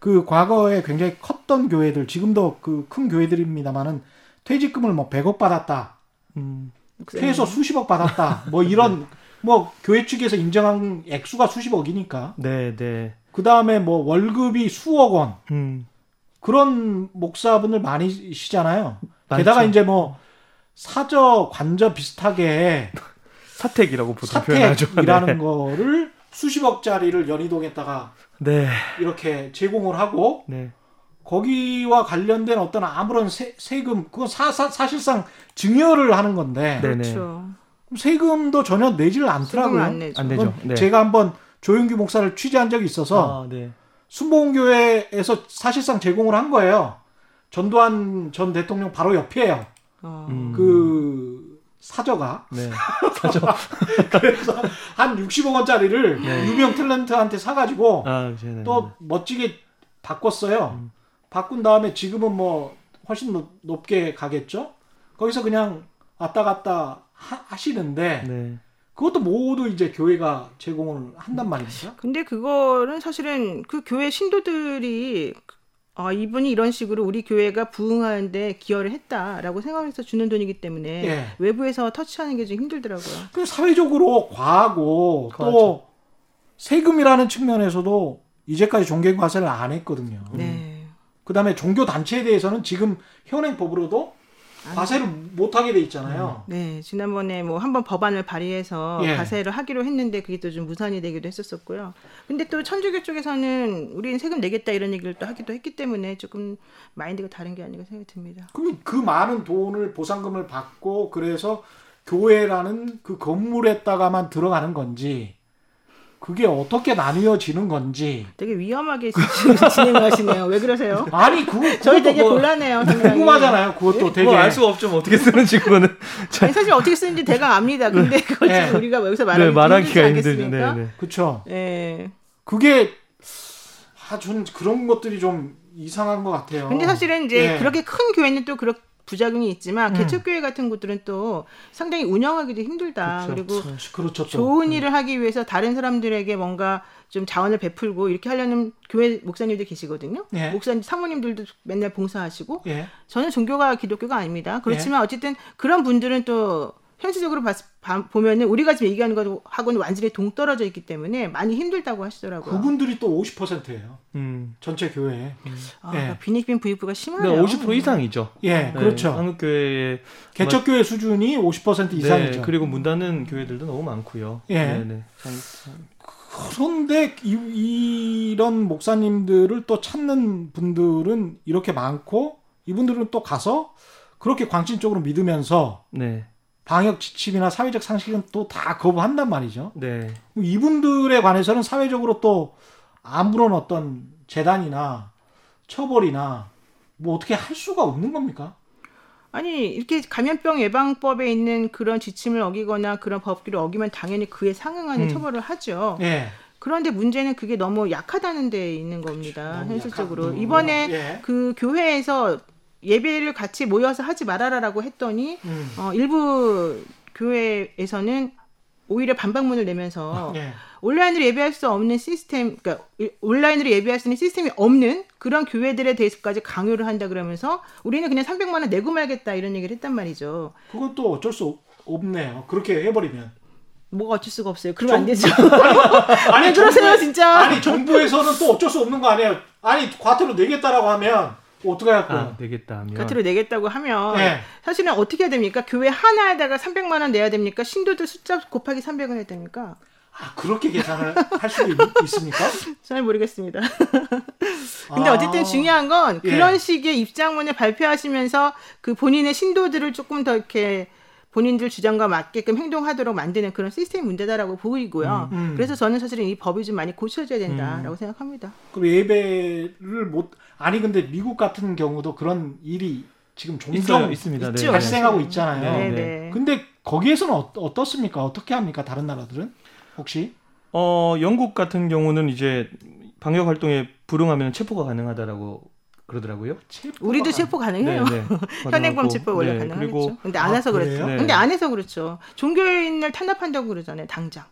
그 과거에 굉장히 컸던 교회들 지금도 그 큰 교회들입니다만은 퇴직금을 뭐 100억 받았다 최소 수십억 받았다 뭐 이런 네. 뭐 교회 측에서 인정한 액수가 수십억이니까 네네 그 다음에 뭐 월급이 수억 원 그런 목사분들 많으시잖아요. 많죠. 게다가 이제 뭐 사저 관저 비슷하게 사택이라고 보통 표현하죠. 사택이라는 네. 거를 수십억짜리를 연희동에다가 네. 이렇게 제공을 하고 네. 거기와 관련된 어떤 아무런 세금 그건 사실상 증여를 하는 건데 그렇죠. 세금도 전혀 내질 않더라고요. 안 내죠. 제가 한번 조용기 목사를 취재한 적이 있어서 순복음교회에서 사실상 제공을 한 거예요. 전두환 전 대통령 바로 옆이에요. 그 사저가. 네. 사저. 그래서 한 60억원짜리를 네. 유명 탤런트한테 사가지고 또 멋지게 바꿨어요. 바꾼 다음에 지금은 뭐 훨씬 높게 가겠죠. 거기서 그냥 왔다 갔다 하시는데 네. 그것도 모두 이제 교회가 제공을 한단 말이죠. 근데 그거는 사실은 그 교회 신도들이 아 이분이 이런 식으로 우리 교회가 부흥하는데 기여를 했다라고 생각해서 주는 돈이기 때문에 예. 외부에서 터치하는 게 좀 힘들더라고요. 그리고 사회적으로 과하고 또 세금이라는 측면에서도 이제까지 종교 과세를 안 했거든요. 네. 그다음에 종교 단체에 대해서는 지금 현행법으로도 과세를 못하게 돼 있잖아요. 네, 지난번에 뭐 한번 법안을 발의해서 예. 과세를 하기로 했는데 그게 또 좀 무산이 되기도 했었고요. 근데 또 천주교 쪽에서는 우리는 세금 내겠다 이런 얘기를 또 하기도 했기 때문에 조금 마인드가 다른 게 아닌가 생각이 듭니다. 그럼 그 많은 돈을 보상금을 받고 그래서 교회라는 그 건물에다가만 들어가는 건지 그게 어떻게 나뉘어지는 건지 되게 위험하게 진행하시네요. 왜 그러세요? 아니 그거 저희 되게 뭐, 곤란해요. 궁금하잖아요. 그것도 예? 되게 뭐 알 수가 없죠. 뭐 어떻게 쓰는지 그거는 사실 어떻게 쓰는지 대강 압니다. 근데 그걸 예. 지금 우리가 여기서 말하기 네, 말하기가 힘들겠습니까? 네, 네. 그렇죠. 예. 그게 아, 전 그런 것들이 좀 이상한 것 같아요. 근데 사실은 이제 예. 그렇게 큰 교회는 또 그렇게 부작용이 있지만 개척교회 같은 곳들은 또 상당히 운영하기도 힘들다. 그렇죠. 그리고 그렇죠. 좋은 일을 하기 위해서 다른 사람들에게 뭔가 좀 자원을 베풀고 이렇게 하려는 교회 목사님들 계시거든요. 예. 목사님 사모님들도 맨날 봉사하시고 예. 저는 종교가 기독교가 아닙니다. 그렇지만 예. 어쨌든 그런 분들은 또 현실적으로 보면은 우리가 지금 얘기하는 것하고는 완전히 동떨어져 있기 때문에 많이 힘들다고 하시더라고요. 그분들이 또 50%예요. 전체 교회에. 아, 네. 그러니까 빈익빈 부익부가 심하네요. 50% 이상이죠. 예, 네, 그렇죠. 한국교회의 개척교회 수준이 50% 이상이죠. 네, 그리고 문 닫는 교회들도 너무 많고요. 예. 네, 네. 그런데 이런 목사님들을 또 찾는 분들은 이렇게 많고 이분들은 또 가서 그렇게 광신적으로 믿으면서 네. 방역 지침이나 사회적 상식은 또 다 거부한단 말이죠. 네. 이분들에 관해서는 사회적으로 또 아무런 어떤 재단이나 처벌이나 뭐 어떻게 할 수가 없는 겁니까? 아니 이렇게 감염병 예방법에 있는 그런 지침을 어기거나 그런 법규를 어기면 당연히 그에 상응하는 처벌을 하죠. 네. 그런데 문제는 그게 너무 약하다는 데 있는 겁니다. 현실적으로. 이번에 예. 그 교회에서 예배를 같이 모여서 하지 말아라라고 했더니 일부 교회에서는 오히려 반박문을 내면서 네. 온라인으로 예배할 수 없는 시스템, 그러니까 온라인으로 예배할 수 있는 시스템이 없는 그런 교회들에 대해서까지 강요를 한다 그러면서 우리는 그냥 300만 원 내고 말겠다 이런 얘기를 했단 말이죠. 그건 또 어쩔 수 없네요. 그렇게 해버리면. 뭐가 어쩔 수가 없어요. 그러면 안 되죠. 아니 그러세요 진짜. 아니 정부에서는 또 어쩔 수 없는 거 아니에요. 아니 과태료 내겠다라고 하면. 어떻게 할 거야? 아, 되겠다 하면. 과태료 내겠다고 하면 네. 사실은 어떻게 해야 됩니까? 교회 하나에다가 300만 원 내야 됩니까? 신도들 숫자 곱하기 300을 해야 됩니까? 아 그렇게 계산을 할 수도 있습니까? 잘 모르겠습니다. 근데 어쨌든 중요한 건 그런 예. 식의 입장문을 발표하시면서 그 본인의 신도들을 조금 더 이렇게 본인들 주장과 맞게끔 행동하도록 만드는 그런 시스템 문제다라고 보이고요. 그래서 저는 사실은 이 법이 좀 많이 고쳐져야 된다라고 생각합니다. 그리고 예배를 못 아니 근데 미국 같은 경우도 그런 일이 지금 종종 있습니다. 네. 발생하고 있잖아요. 네, 네. 근데 거기에서는 어떻습니까? 어떻게 합니까? 다른 나라들은 혹시? 영국 같은 경우는 이제 방역 활동에 불응하면 체포가 가능하다라고. 그러더라고요. 우리도 체포 가능해요. 네, 네. 현행범 체포 원래 네, 가능하겠죠. 그리고... 근데 안 해서 그랬죠. 네. 근데 안 해서 그렇죠. 종교인을 탄압한다고 그러잖아요. 당장.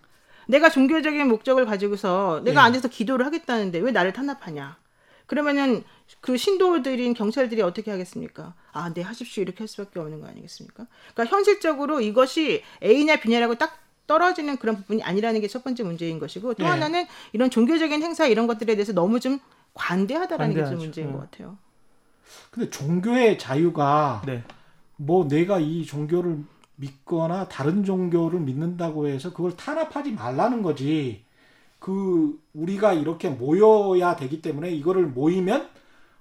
내가 종교적인 목적을 가지고서 내가 네. 앉아서 기도를 하겠다는데 왜 나를 탄압하냐. 그러면은 그 신도들인 경찰들이 어떻게 하겠습니까? 아, 네 하십시오. 이렇게 할 수밖에 없는 거 아니겠습니까? 그러니까 현실적으로 이것이 A냐 B냐라고 딱 떨어지는 그런 부분이 아니라는 게 첫 번째 문제인 것이고 또 네. 하나는 이런 종교적인 행사 이런 것들에 대해서 너무 좀 관대하다라는 게 좀 문제인 것 같아요. 근데 종교의 자유가 네. 뭐 내가 이 종교를 믿거나 다른 종교를 믿는다고 해서 그걸 탄압하지 말라는 거지. 그 우리가 이렇게 모여야 되기 때문에 이거를 모이면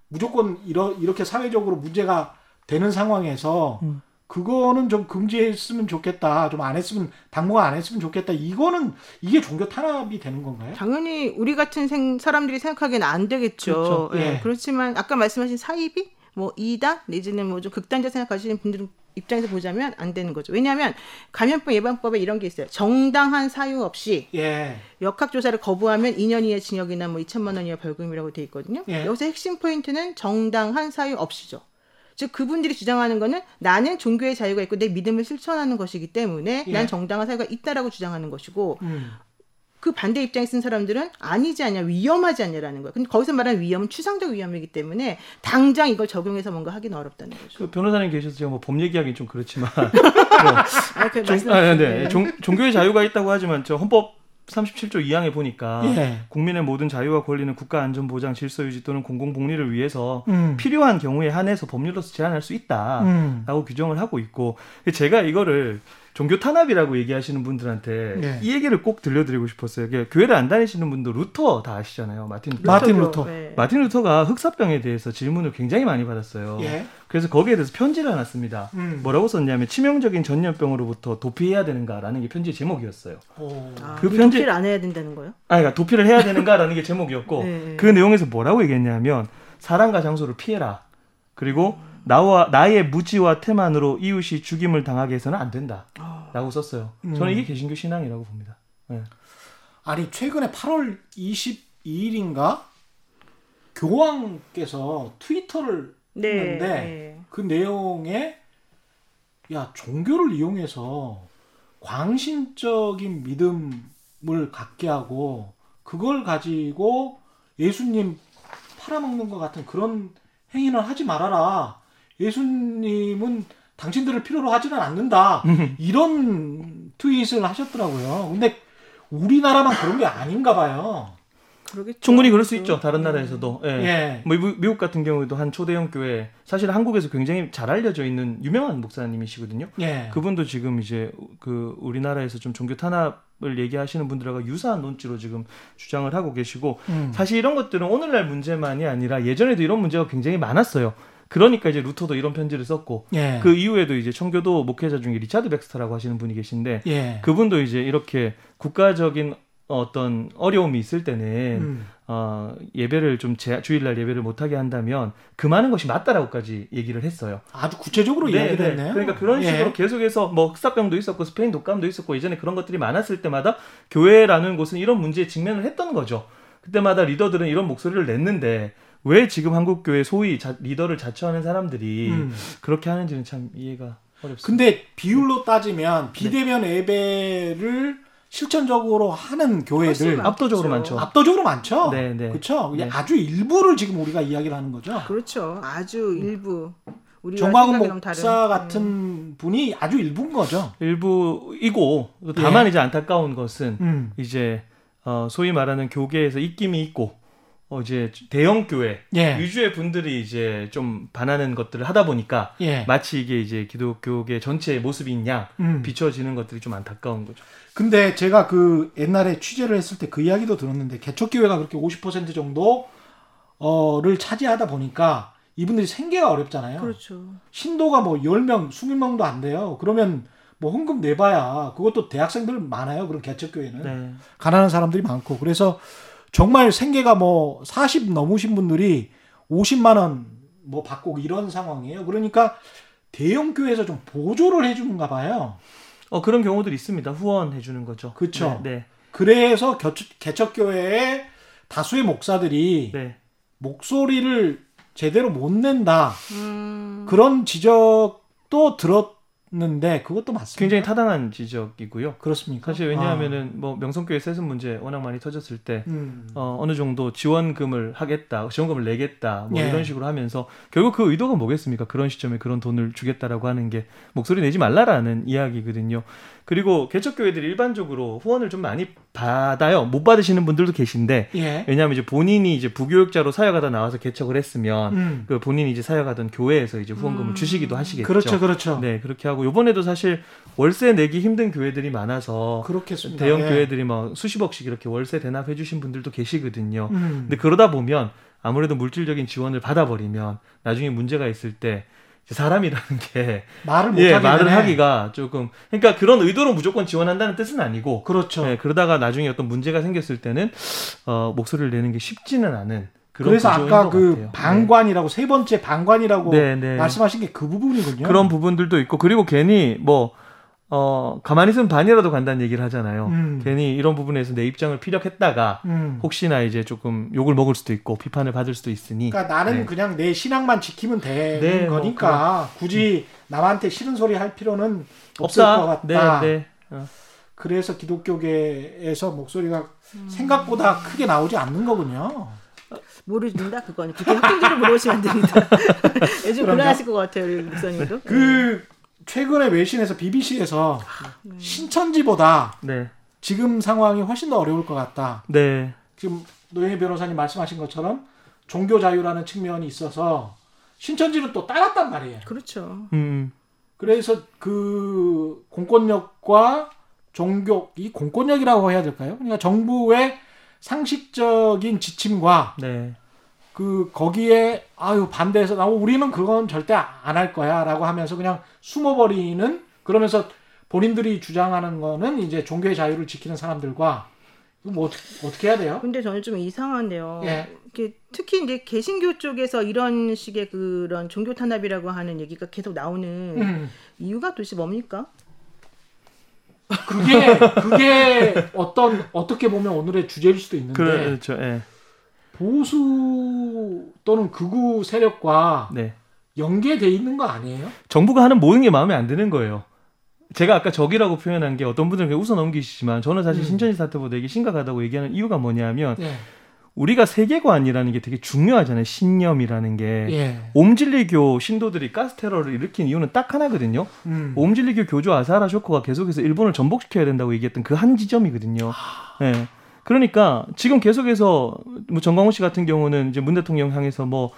무조건 이렇게 사회적으로 문제가 되는 상황에서 그거는 좀 금지했으면 좋겠다. 좀 안 했으면, 당무가 안 했으면 좋겠다. 이거는, 이게 종교 탄압이 되는 건가요? 당연히 우리 같은 사람들이 생각하기에는 안 되겠죠. 그렇죠. 예. 예. 그렇지만 아까 말씀하신 사이비? 뭐 이다? 내지는 뭐 좀 극단자 생각하시는 분들은 입장에서 보자면 안 되는 거죠. 왜냐하면 감염병 예방법에 이런 게 있어요. 정당한 사유 없이 예. 역학조사를 거부하면 2년 이하 징역이나 뭐 2천만 원 이하 벌금이라고 돼 있거든요. 예. 여기서 핵심 포인트는 정당한 사유 없이죠. 즉 그분들이 주장하는 거는 나는 종교의 자유가 있고 내 믿음을 실천하는 것이기 때문에 난 정당한 사유가 있다라고 주장하는 것이고 그 반대 입장에 쓴 사람들은 아니지 않냐, 위험하지 않냐라는 거예요. 근데 거기서 말하는 위험은 추상적 위험이기 때문에 당장 이걸 적용해서 뭔가 하기는 어렵다는 거죠. 그 변호사님 계셔서 제가 뭐 법 얘기하기는 좀 그렇지만 종교의 자유가 있다고 하지만 저 헌법 37조 2항에 보니까 국민의 모든 자유와 권리는 국가 안전 보장, 질서 유지 또는 공공 복리를 위해서 필요한 경우에 한해서 법률로서 제한할 수 있다라고 규정을 하고 있고 제가 이거를 종교 탄압이라고 얘기하시는 분들한테 이 얘기를 꼭 들려드리고 싶었어요. 교회를 안 다니시는 분도 루터 다 아시잖아요. 마틴 루터. 네. 마틴 루터가 흑사병에 대해서 질문을 굉장히 많이 받았어요. 예. 그래서 거기에 대해서 편지를 하나 씁니다. 뭐라고 썼냐면 치명적인 전염병으로부터 도피해야 되는가라는 게 편지의 제목이었어요. 도피를 안 해야 된다는 거예요? 아니, 그러니까 도피를 해야 되는가라는 게 제목이었고 그 내용에서 뭐라고 얘기했냐면 사람과 장소를 피해라. 그리고 나의 무지와 태만으로 이웃이 죽임을 당하게 해서는 안 된다 라고 썼어요. 저는 이게 개신교 신앙이라고 봅니다. 네. 아니 최근에 8월 22일인가 교황께서 트위터를 했는데 그 내용에 야 종교를 이용해서 광신적인 믿음을 갖게 하고 그걸 가지고 예수님 팔아먹는 것 같은 그런 행위는 하지 말아라. 예수님은 당신들을 필요로 하지는 않는다. 이런 트윗을 하셨더라고요. 근데 우리나라만 그런 게 아닌가 봐요. 그러겠죠. 충분히 그럴 수 있죠. 다른 나라에서도. 예. 뭐 미국 같은 경우에도 한 초대형 교회, 사실 한국에서 굉장히 잘 알려져 있는 유명한 목사님이시거든요. 예. 그분도 지금 이제 그 우리나라에서 좀 종교 탄압을 얘기하시는 분들하고 유사한 논지로 지금 주장을 하고 계시고 사실 이런 것들은 오늘날 문제만이 아니라 예전에도 이런 문제가 굉장히 많았어요. 그러니까 이제 루터도 이런 편지를 썼고 그 이후에도 이제 청교도 목회자 중에 리차드 백스터라고 하시는 분이 계신데 그분도 이제 이렇게 국가적인 어떤 어려움이 있을 때는 예배를 좀 주일날 예배를 못하게 한다면 금하는 것이 맞다라고까지 얘기를 했어요. 아주 구체적으로 이야기를 했네요. 그러니까 그런 식으로 계속해서 뭐 흑사병도 있었고 스페인 독감도 있었고 예전에 그런 것들이 많았을 때마다 교회라는 곳은 이런 문제에 직면을 했던 거죠. 그때마다 리더들은 이런 목소리를 냈는데 왜 지금 한국교회 소위 리더를 자처하는 사람들이 그렇게 하는지는 참 이해가 어렵습니다. 근데 비율로 따지면 비대면 예배를 실천적으로 하는 교회들 압도적으로 많죠. 네. 그렇죠. 아주 일부를 지금 우리가 이야기를 하는 거죠. 그렇죠. 아주 일부. 전광훈 목사 같은 분이 아주 일부인 거죠. 일부이고 다만 이제 안타까운 것은 이제 소위 말하는 교계에서 입김이 있고. 이제 대형 교회 위주의 분들이 이제 좀 반하는 것들을 하다 보니까 마치 이게 이제 기독교계 전체의 모습이냐 비춰지는 것들이 좀 안타까운 거죠. 근데 제가 그 옛날에 취재를 했을 때 그 이야기도 들었는데 개척교회가 그렇게 50% 정도를 차지하다 보니까 이분들이 생계가 어렵잖아요. 그렇죠. 신도가 뭐 10명, 20명도 안 돼요. 그러면 뭐 헌금 내봐야 그것도 대학생들 많아요. 그런 개척교회는 가난한 사람들이 많고 그래서. 정말 생계가 뭐 40 넘으신 분들이 50만 원 뭐 받고 이런 상황이에요. 그러니까 대형 교회에서 좀 보조를 해주는가 봐요. 그런 경우들이 있습니다. 후원해주는 거죠. 그렇죠. 네. 그래서 개척교회의 다수의 목사들이 목소리를 제대로 못 낸다. 그런 지적도 들었는데 그것도 맞습니다. 굉장히 타당한 지적이고요. 그렇습니까? 사실 왜냐하면은 뭐 명성교회 세습 문제 워낙 많이 터졌을 때 어느 정도 지원금을 내겠다 뭐 이런 식으로 하면서 결국 그 의도가 뭐겠습니까? 그런 시점에 그런 돈을 주겠다라고 하는 게 목소리 내지 말라라는 이야기거든요. 그리고 개척교회들이 일반적으로 후원을 좀 많이 받아요. 못 받으시는 분들도 계신데 왜냐하면 이제 본인이 이제 부교육자로 사역하다 나와서 개척을 했으면 그 본인이 이제 사역하던 교회에서 이제 후원금을 주시기도 하시겠죠. 그렇죠. 네, 그렇게 하고 이번에도 사실 월세 내기 힘든 교회들이 많아서 그렇겠습니다. 대형 교회들이 막 수십억씩 이렇게 월세 대납해 주신 분들도 계시거든요. 근데 그러다 보면 아무래도 물질적인 지원을 받아버리면 나중에 문제가 있을 때 사람이라는 게 말을 못 말을 되네. 하기가 조금 그러니까 그런 의도로 무조건 지원한다는 뜻은 아니고 그렇죠. 예, 그러다가 나중에 어떤 문제가 생겼을 때는 목소리를 내는 게 쉽지는 않은. 그래서 아까 그 방관이라고 네. 세 번째 방관이라고 네네. 말씀하신 게 그 부분이군요. 그런 부분들도 있고 그리고 괜히 뭐 가만히 있으면 반이라도 간다는 얘기를 하잖아요. 괜히 이런 부분에서 내 입장을 피력했다가 혹시나 이제 조금 욕을 먹을 수도 있고 비판을 받을 수도 있으니 그러니까 나는 네. 그냥 내 신앙만 지키면 되는 네, 거니까 굳이 남한테 싫은 소리 할 필요는 없을 것 같다. 네, 네. 그래서 기독교계에서 목소리가 생각보다 크게 나오지 않는 거군요. 모르신다 그거는 그렇게 확정적으로 물어보시면 안 됩니다. 요즘 불안하실 것 같아요, 우리 목사님도. 그 최근에 외신에서 BBC에서 신천지보다 네. 지금 상황이 훨씬 더 어려울 것 같다. 네. 지금 노영희 변호사님 말씀하신 것처럼 종교 자유라는 측면이 있어서 신천지는 또 따랐단 말이에요. 그렇죠. 그래서 그 공권력과 종교, 이 공권력이라고 해야 될까요? 그러니까 정부의 상식적인 지침과 네. 그 거기에 아유 반대해서 나 우리는 그건 절대 안 할 거야라고 하면서 그냥 숨어버리는 그러면서 본인들이 주장하는 거는 이제 종교의 자유를 지키는 사람들과 뭐 어떻게 해야 돼요? 근데 저는 좀 이상한데요. 예. 이게 특히 이제 개신교 쪽에서 이런 식의 그런 종교 탄압이라고 하는 얘기가 계속 나오는 이유가 도대체 뭡니까? 그게 어떻게 보면 오늘의 주제일 수도 있는데 그렇죠. 예. 보수 또는 극우 세력과 네. 연계되어 있는 거 아니에요? 정부가 하는 모든 게 마음에 안 드는 거예요. 제가 아까 적이라고 표현한 게 어떤 분들은 그냥 웃어 넘기시지만 저는 사실 신천지 사태보다 이게 심각하다고 얘기하는 이유가 뭐냐면 네. 우리가 세계관이라는 게 되게 중요하잖아요. 신념이라는 게. 예. 옴 진리교 신도들이 가스 테러를 일으킨 이유는 딱 하나거든요. 옴 진리교 교주 아사라 쇼코가 계속해서 일본을 전복시켜야 된다고 얘기했던 그 한 지점이거든요. 네. 그러니까 지금 계속해서 뭐 전광훈 씨 같은 경우는 이제 문 대통령 향해서 뭐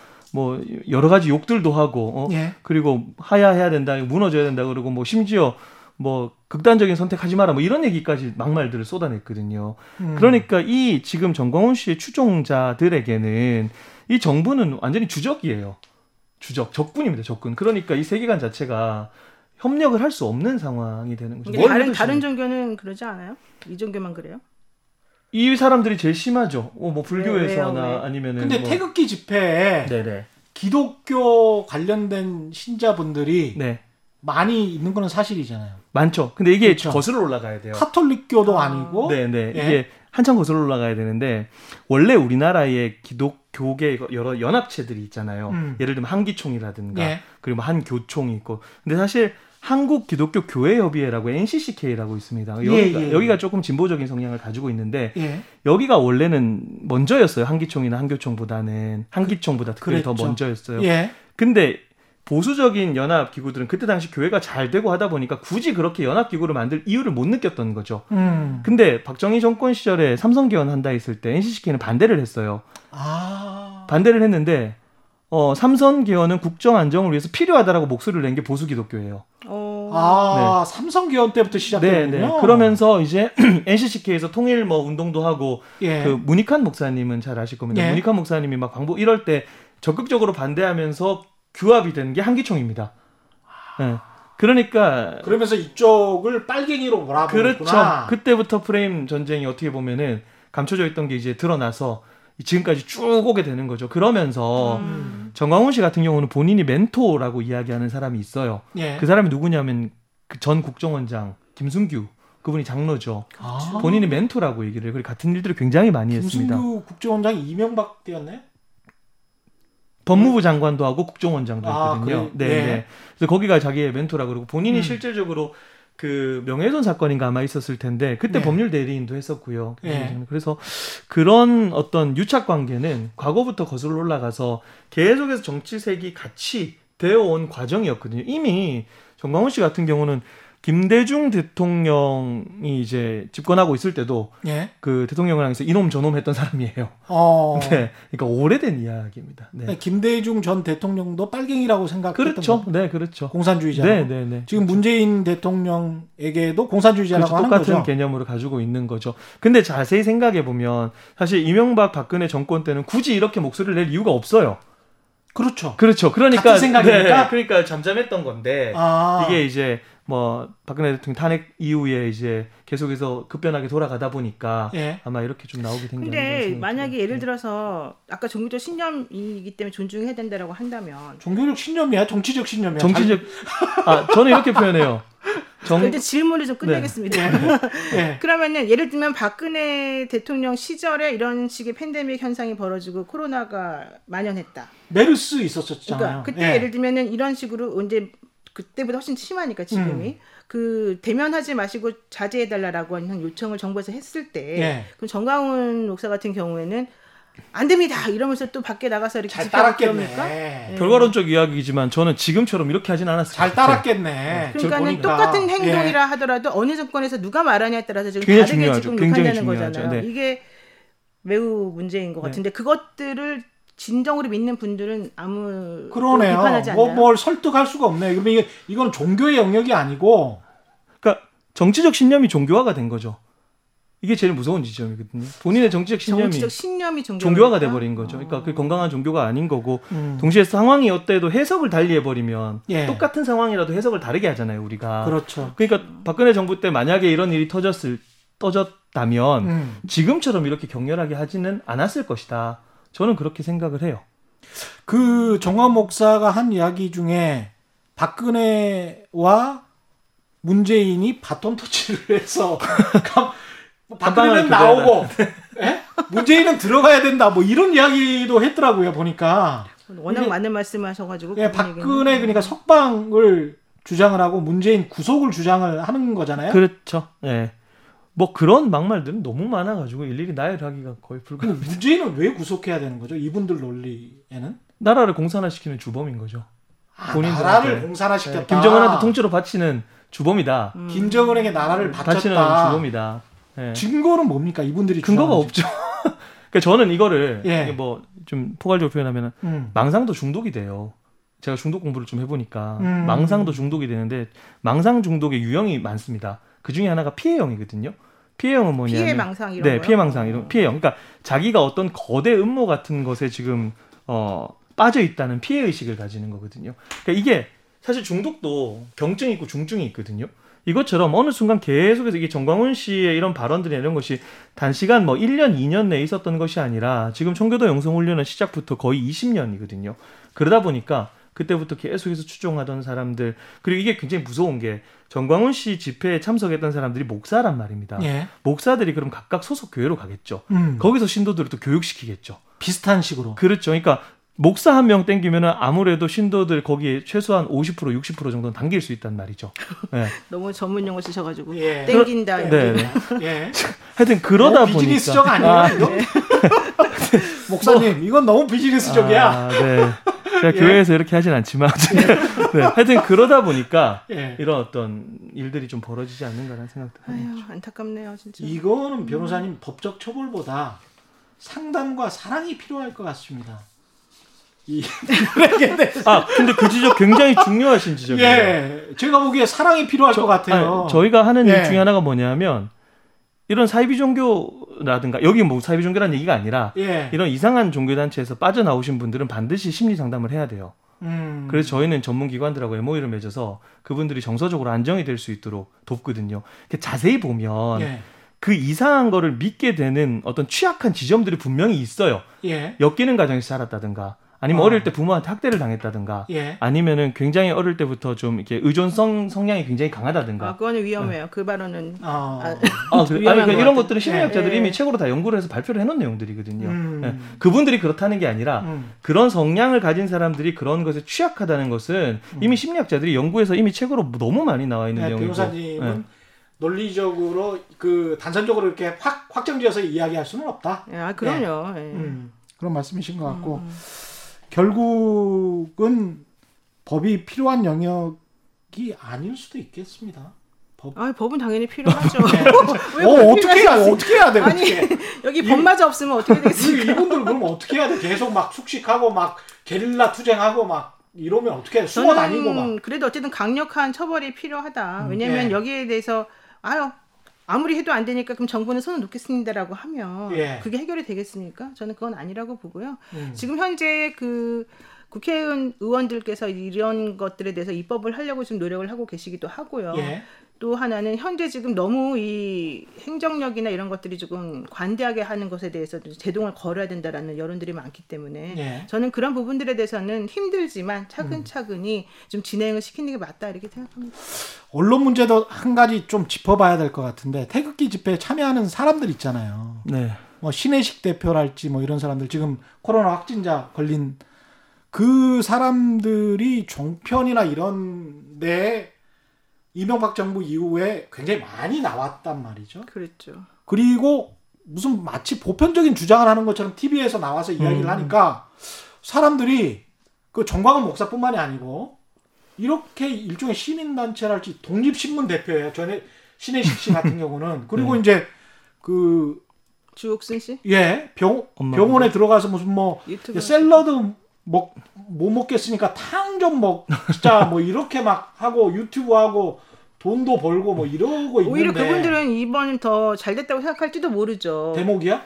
여러 가지 욕들도 하고 예. 그리고 하야해야 된다, 무너져야 된다 그러고 뭐 심지어 뭐 극단적인 선택하지 마라 뭐 이런 얘기까지 막말들을 쏟아냈거든요. 그러니까 이 지금 전광훈 씨의 추종자들에게는 이 정부는 완전히 주적이에요. 주적, 적군입니다. 적군. 그러니까 이 세계관 자체가 협력을 할 수 없는 상황이 되는 거죠. 다른 종교는 그러지 않아요? 이 종교만 그래요? 이 사람들이 제일 심하죠. 뭐 불교에서나 아니면은 근데 뭐... 태극기 집회에 네네. 기독교 관련된 신자분들이 네. 많이 있는 거는 사실이잖아요. 많죠. 근데 이게 그렇죠. 거슬러 올라가야 돼요. 카톨릭교도 아니고. 네네. 예. 이게 한참 거슬러 올라가야 되는데 원래 우리나라의 기독교계 여러 연합체들이 있잖아요. 예를 들면 한기총이라든가 예. 그리고 한교총이 있고. 근데 사실 한국 기독교 교회협의회라고 NCCK라고 있습니다. 여기가 조금 진보적인 성향을 가지고 있는데 예. 여기가 원래는 먼저였어요. 한기총이나 한교총보다는 한기총보다 특별히 그랬죠. 더 먼저였어요. 예. 근데 보수적인 연합기구들은 그때 당시 교회가 잘 되고 하다 보니까 굳이 그렇게 연합기구를 만들 이유를 못 느꼈던 거죠. 근데 박정희 정권 시절에 삼선개헌한다 했을 때 NCCK는 반대를 했어요. 반대를 했는데 삼선개헌은 국정안정을 위해서 필요하다라고 목소리를 낸 게 보수기독교예요. 네. 삼선개헌 때부터 시작됐군요. 그러면서 이제 NCCK에서 통일 뭐 운동도 하고 예. 그 무니칸 목사님은 잘 아실 겁니다. 예. 무니칸 목사님이 막 광복 이럴 때 적극적으로 반대하면서 규합이 되는 게 한기총입니다. 네. 그러니까 그러면서 이쪽을 빨갱이로 몰아보는구나. 그렇죠. 그때부터 프레임 전쟁이 어떻게 보면은 감춰져 있던 게 이제 드러나서 지금까지 쭉 오게 되는 거죠. 그러면서 전광훈 씨 같은 경우는 본인이 멘토라고 이야기하는 사람이 있어요. 예. 그 사람이 누구냐면 그 전 국정원장 김승규. 그분이 장로죠. 그렇죠. 본인이 멘토라고 얘기를 해요. 그리고 같은 일들을 굉장히 많이 했습니다. 김승규 국정원장이 이명박 때였나요? 법무부 장관도 하고 국정원장도 했거든요. 그래? 네. 네. 그래서 거기가 자기의 멘토라 그러고 본인이 실질적으로 그 명예훼손 사건인가 아마 있었을 텐데 그때 네. 법률 대리인도 했었고요. 네. 그래서 그런 어떤 유착 관계는 과거부터 거슬러 올라가서 계속해서 정치색이 같이 되어온 과정이었거든요. 이미 전광훈 씨 같은 경우는 김대중 대통령이 이제 집권하고 있을 때도 예? 그 대통령을 향해서 이놈 저놈 했던 사람이에요. 네, 그러니까 오래된 이야기입니다. 네. 네, 김대중 전 대통령도 빨갱이라고 생각했던 그렇죠. 네, 그렇죠. 공산주의자. 네, 네, 네. 지금 그렇죠. 문재인 대통령에게도 공산주의자라고 그렇죠. 하는 거죠. 똑같은 개념으로 가지고 있는 거죠. 근데 자세히 생각해 보면 사실 이명박 박근혜 정권 때는 굳이 이렇게 목소리를 낼 이유가 없어요. 그렇죠. 그렇죠. 그러니까 같은 생각이니까. 네, 그러니까 잠잠했던 건데 이게 이제 뭐 박근혜 대통령 탄핵 이후에 이제 계속해서 급변하게 돌아가다 보니까 예. 아마 이렇게 좀 나오게 된 게 아닌가 생각이 근데 만약에 들어요. 예를 들어서 아까 종교적 신념이기 때문에 존중해야 된다라고 한다면 종교적 신념이야? 정치적 신념이야? 정치적 저는 이렇게 표현해요. 이제 질문을 좀 끝내겠습니다. 네. 네. 그러면은 예를 들면 박근혜 대통령 시절에 이런 식의 팬데믹 현상이 벌어지고 코로나가 만연했다. 메르스 있었었잖아요. 그러니까 그때 네. 예를 들면은 이런 식으로 이제 그때보다 훨씬 심하니까 지금이 그 대면하지 마시고 자제해달라라고 하는 요청을 정부에서 했을 때 네. 그럼 전광훈 목사 같은 경우에는 안 됩니다. 이러면서 또 밖에 나가서 이렇게 잘 따랐겠습니까? 네. 결과론적 이야기지만 저는 지금처럼 이렇게 하진 않았어요. 잘 따랐겠네. 네. 그러니까는 똑같은 행동이라 예. 하더라도 어느 정권에서 누가 말하냐에 따라서 지금 다르게 중요하죠. 지금 욕한다는 거잖아요. 네. 이게 매우 문제인 것 같은데 네. 그것들을 진정으로 믿는 분들은 아무 그러네요. 비판하지 않나요? 뭘 설득할 수가 없네. 그러면 이건 종교의 영역이 아니고, 그러니까 정치적 신념이 종교화가 된 거죠. 이게 제일 무서운 지점이거든요. 본인의 정치적 신념이 종교화가 돼버린 거죠. 그러니까 그 건강한 종교가 아닌 거고 동시에 상황이 어때도 해석을 달리 해버리면 예. 똑같은 상황이라도 해석을 다르게 하잖아요, 우리가. 그렇죠. 그러니까 박근혜 정부 때 만약에 이런 일이 터졌다면 지금처럼 이렇게 격렬하게 하지는 않았을 것이다. 저는 그렇게 생각을 해요. 그 정화 목사가 한 이야기 중에 박근혜와 문재인이 바톤 터치를 해서 박근혜는 나오고 문재인은 들어가야 된다 뭐 이런 이야기도 했더라고요. 보니까 워낙 많은 말씀하셔가지고 예, 박근혜 그러니까 석방을 주장을 하고 문재인 구속을 주장을 하는 거잖아요. 그렇죠. 예. 뭐 그런 막말들은 너무 많아가지고 일일이 나열하기가 거의 불가능합니다. 문재인은 왜 구속해야 되는 거죠? 이분들 논리에는? 나라를 공산화시키는 주범인 거죠. 나라를 공산화시켰다. 예, 김정은한테 통째로 바치는 주범이다. 김정은에게 나라를 바치는 주범이다. 예. 증거는 뭡니까? 이분들이 근거가 없죠. 그러니까 저는 이거를 예. 뭐 좀 포괄적으로 표현하면 망상도 중독이 돼요. 제가 중독 공부를 좀 해보니까 망상도 중독이 되는데 망상 중독의 유형이 많습니다. 그 중에 하나가 피해형이거든요. 피해형은 뭐냐면 피해망상 이런 거요? 네, 피해망상 이런 피해형. 그러니까 자기가 어떤 거대 음모 같은 것에 지금 빠져 있다는 피해 의식을 가지는 거거든요. 그러니까 이게 사실 중독도 경증이 있고 중증이 있거든요. 이것처럼 어느 순간 계속해서 이게 전광훈 씨의 이런 발언들이 이런 것이 단시간 뭐 1년, 2년 내에 있었던 것이 아니라 지금 청교도 영성훈련원 시작부터 거의 20년이거든요. 그러다 보니까 그때부터 계속해서 추종하던 사람들, 그리고 이게 굉장히 무서운 게 전광훈 씨 집회에 참석했던 사람들이 목사란 말입니다. 예. 목사들이 그럼 각각 소속 교회로 가겠죠. 거기서 신도들을 또 교육시키겠죠. 비슷한 식으로. 그렇죠. 그러니까 목사 한 명 땡기면 아무래도 신도들 거기에 최소한 50%, 60% 정도는 당길 수 있단 말이죠. 네. 너무 전문 용어 쓰셔가지고 예. 땡긴다. 네. 예. 하여튼 그러다 보니까 비즈니스적 아니에요? 네. 목사님 이건 너무 비즈니스적이야. 네. 제가 예. 교회에서 이렇게 하진 않지만 네. 하여튼 그러다 보니까 예. 이런 어떤 일들이 좀 벌어지지 않는가라는 생각도 해요. 안타깝네요, 진짜. 이거는 변호사님 법적 처벌보다 상담과 사랑이 필요할 것 같습니다. 근데 그 지적 굉장히 중요하신 지적이에요. 예, 제가 보기에 사랑이 필요할 것 같아요. 저희가 하는 예. 일 중에 하나가 뭐냐면 이런 사이비 종교라든가 여기 뭐 사이비 종교라는 얘기가 아니라 예. 이런 이상한 종교 단체에서 빠져나오신 분들은 반드시 심리 상담을 해야 돼요. 그래서 저희는 전문기관들하고 MOU를 맺어서 그분들이 정서적으로 안정이 될 수 있도록 돕거든요. 자세히 보면 예. 그 이상한 거를 믿게 되는 어떤 취약한 지점들이 분명히 있어요. 예. 엮이는 가정에서 자랐다든가 아니면 어릴 때 부모한테 학대를 당했다든가 예. 아니면은 굉장히 어릴 때부터 좀 이렇게 의존성 성향이 굉장히 강하다든가. 그거는 위험해요. 그 발언은. 그러니까 이런 것들은 심리학자들이 예. 이미 책으로 다 연구를 해서 발표를 해놓은 내용들이거든요. 예. 그분들이 그렇다는 게 아니라 그런 성향을 가진 사람들이 그런 것에 취약하다는 것은 이미 심리학자들이 연구해서 이미 책으로 너무 많이 나와 있는 네, 내용이고. 변호사님은 예. 논리적으로 그 단선적으로 이렇게 확정지어서 이야기할 수는 없다. 아 그럼요. 예. 그런 말씀이신 것 같고. 결국은 법이 필요한 영역이 아닐 수도 있겠습니다. 법은 당연히 필요하죠. 네. 어떻게 해야 돼? 아니 여기 법마저 없으면 어떻게 되겠습니까? 이분들 그럼 어떻게 해야 돼? 계속 막 숙식하고 막 게릴라 투쟁하고 막 이러면 어떻게 해야 돼? 숨어 다니고 막. 그래도 어쨌든 강력한 처벌이 필요하다. 왜냐하면 네. 여기에 대해서 아무리 해도 안 되니까 그럼 정부는 손을 놓겠습니다라고 하면 예. 그게 해결이 되겠습니까? 저는 그건 아니라고 보고요. 지금 현재 그 국회의원 의원들께서 이런 것들에 대해서 입법을 하려고 지금 노력을 하고 계시기도 하고요. 예. 또 하나는 현재 지금 너무 이 행정력이나 이런 것들이 조금 관대하게 하는 것에 대해서도 제동을 걸어야 된다라는 여론들이 많기 때문에 예. 저는 그런 부분들에 대해서는 힘들지만 차근차근히 좀 진행을 시키는 게 맞다 이렇게 생각합니다. 언론 문제도 한 가지 좀 짚어봐야 될 것 같은데 태극기 집회에 참여하는 사람들 있잖아요. 네. 뭐 신혜식 대표랄지 뭐 이런 사람들 지금 코로나 확진자 걸린 그 사람들이 종편이나 이런 데에 이명박 정부 이후에 굉장히 많이 나왔단 말이죠. 그렇죠. 그리고 무슨 마치 보편적인 주장을 하는 것처럼 TV에서 나와서 이야기를 하니까 사람들이 그 전광훈 목사뿐만이 아니고 이렇게 일종의 시민단체랄지 독립신문 대표예요. 전에 신혜식 씨 같은 경우는. 그리고 네. 이제 그 주옥순 씨? 예. 병원에 들어가서 무슨 뭐 샐러드 못 먹겠으니까 탕 좀 먹자 뭐 이렇게 막 하고 유튜브 하고 돈도 벌고 뭐 이러고 있는데 오히려 그분들은 이번 더 잘 됐다고 생각할지도 모르죠. 대목이야?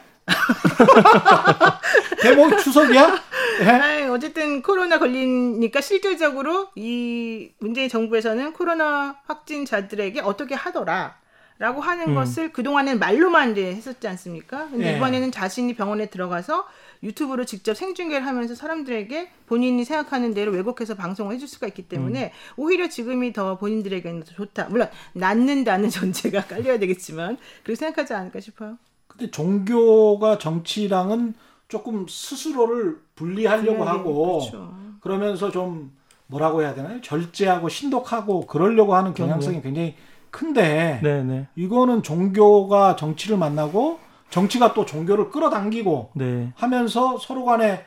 대목 추석이야? 네? 아니, 어쨌든 코로나 걸리니까 실질적으로 이 문재인 정부에서는 코로나 확진자들에게 어떻게 하더라 라고 하는 것을 그동안에는 말로만 이제 했었지 않습니까? 근데 예. 이번에는 자신이 병원에 들어가서 유튜브로 직접 생중계를 하면서 사람들에게 본인이 생각하는 대로 왜곡해서 방송을 해줄 수가 있기 때문에 오히려 지금이 더 본인들에게는 더 좋다. 물론 낫는다는 전제가 깔려야 되겠지만 그렇게 생각하지 않을까 싶어요. 근데 종교가 정치랑은 조금 스스로를 분리하려고 하고 그렇죠. 그러면서 좀 뭐라고 해야 되나요? 절제하고 신독하고 그러려고 하는 경향성이 굉장히 큰데 네네. 이거는 종교가 정치를 만나고 정치가 또 종교를 끌어당기고 네. 하면서 서로 간에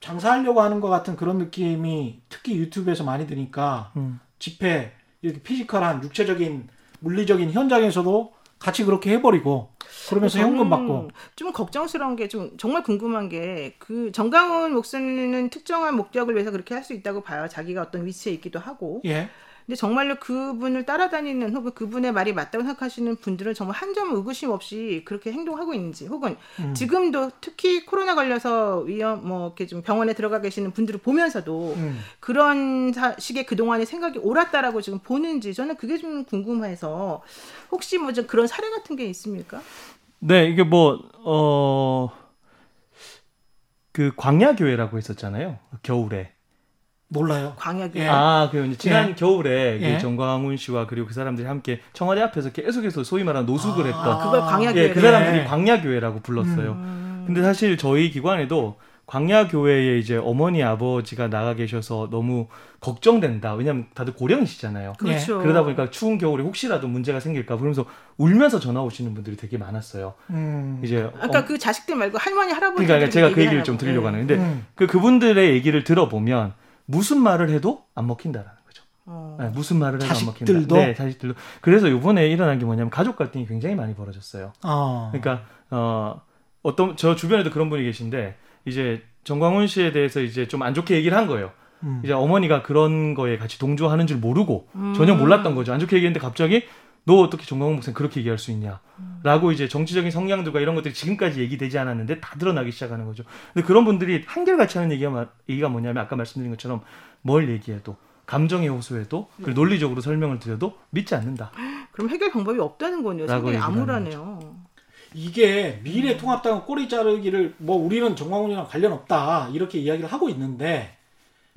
장사하려고 하는 것 같은 그런 느낌이 특히 유튜브에서 많이 드니까 집회, 이렇게 피지컬한 육체적인 물리적인 현장에서도 같이 그렇게 해버리고 그러면서 현금 받고 좀 걱정스러운 게 좀 정말 궁금한 게 그 전광훈 목사님은 특정한 목적을 위해서 그렇게 할 수 있다고 봐요. 자기가 어떤 위치에 있기도 하고 예. 근데 정말로 그분을 따라다니는 혹은 그분의 말이 맞다고 생각하시는 분들은 정말 한 점 의구심 없이 그렇게 행동하고 있는지 혹은 지금도 특히 코로나 걸려서 위험 뭐 이렇게 좀 병원에 들어가 계시는 분들을 보면서도 그런 식의 그동안의 생각이 옳았다라고 지금 보는지 저는 그게 좀 궁금해서 혹시 뭐 좀 그런 사례 같은 게 있습니까? 네, 이게 뭐 그 광야교회라고 했었잖아요. 겨울에. 몰라요. 광야교회. 예. 아, 그 지난 예. 겨울에 예. 그 전광훈 씨와 그리고 그 사람들이 함께 청와대 앞에서 계속해서 소위 말하는 노숙을 했던 그걸 광야교회. 예, 그 사람들이 광야교회라고 불렀어요. 근데 사실 저희 기관에도 광야교회에 이제 어머니 아버지가 나가 계셔서 너무 걱정된다. 왜냐면 다들 고령이시잖아요. 그렇죠. 그러다 보니까 추운 겨울에 혹시라도 문제가 생길까 그러면서 울면서 전화 오시는 분들이 되게 많았어요. 이제 아까 그 자식들 말고 할머니 할아버지. 그러니까 제가 그 얘기를 좀 드리려고 하는데 그분들의 얘기를 들어보면. 무슨 말을 해도 안 먹힌다라는 거죠. 네, 무슨 말을 해도 자식들도? 안 먹힌다. 네, 자식들도. 그래서 이번에 일어난 게 뭐냐면 가족 갈등이 굉장히 많이 벌어졌어요. 그러니까 어떤 저 주변에도 그런 분이 계신데 이제 전광훈 씨에 대해서 이제 좀 안 좋게 얘기를 한 거예요. 이제 어머니가 그런 거에 같이 동조하는 줄 모르고 전혀 몰랐던 거죠. 안 좋게 얘기했는데 갑자기 너 어떻게 전광훈 목사님 그렇게 얘기할 수 있냐 라고 이제 정치적인 성향들과 이런 것들이 지금까지 얘기되지 않았는데 다 드러나기 시작하는 거죠. 근데 그런 분들이 한결같이 하는 얘기가 뭐냐면 아까 말씀드린 것처럼 뭘 얘기해도 감정에 호소해도 그걸 논리적으로 설명을 드려도 믿지 않는다. 그럼 해결 방법이 없다는 거네요. 상당히 암울하네요. 이게 미래통합당은 꼬리 자르기를 뭐 우리는 전광훈이랑 관련 없다 이렇게 이야기를 하고 있는데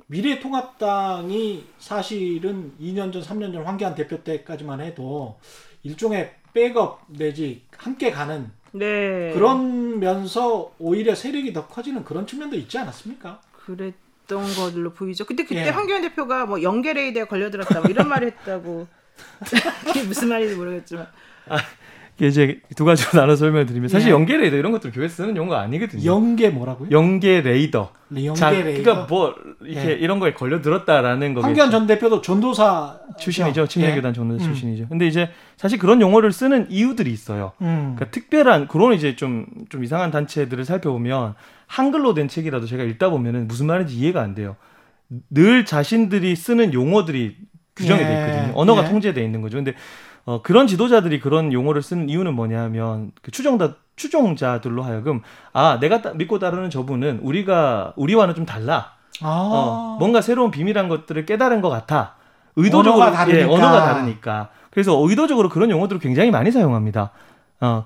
미래통합당이 사실은 2년 전, 3년 전 황교안 대표 때까지만 해도 일종의 백업 내지 함께 가는 네. 그러면서 오히려 세력이 더 커지는 그런 측면도 있지 않았습니까? 그랬던 걸로 보이죠. 근데 그때 예. 황교안 대표가 뭐 연계 레이드에 걸려들었다 뭐 이런 말을 했다고 이게 무슨 말인지 모르겠지만 이제 두 가지로 나눠 설명을 드리면 사실 예. 연계 레이더 이런 것들 교회 쓰는 용어 아니거든요. 연계 뭐라고요? 연계 레이더. 연계 레이더. 그러니까 뭐 이렇게 예. 이런 거에 걸려 들었다라는 거겠죠. 황교안 전 대표도 전도사 출신이죠. 친일교단 예. 전도사 출신이죠. 근데 이제 사실 그런 용어를 쓰는 이유들이 있어요. 그러니까 특별한 그런 이제 좀 이상한 단체들을 살펴보면 한글로 된 책이라도 제가 읽다 보면은 무슨 말인지 이해가 안 돼요. 늘 자신들이 쓰는 용어들이 규정이 예. 돼 있거든요. 언어가 예. 통제돼 있는 거죠. 근데 그런 지도자들이 그런 용어를 쓰는 이유는 뭐냐면 그 추종자들로 하여금 아 내가 믿고 따르는 저분은 우리와는 좀 달라 뭔가 새로운 비밀한 것들을 깨달은 것 같아. 의도적으로 언어가 다르니까. 그래서 의도적으로 그런 용어들을 굉장히 많이 사용합니다.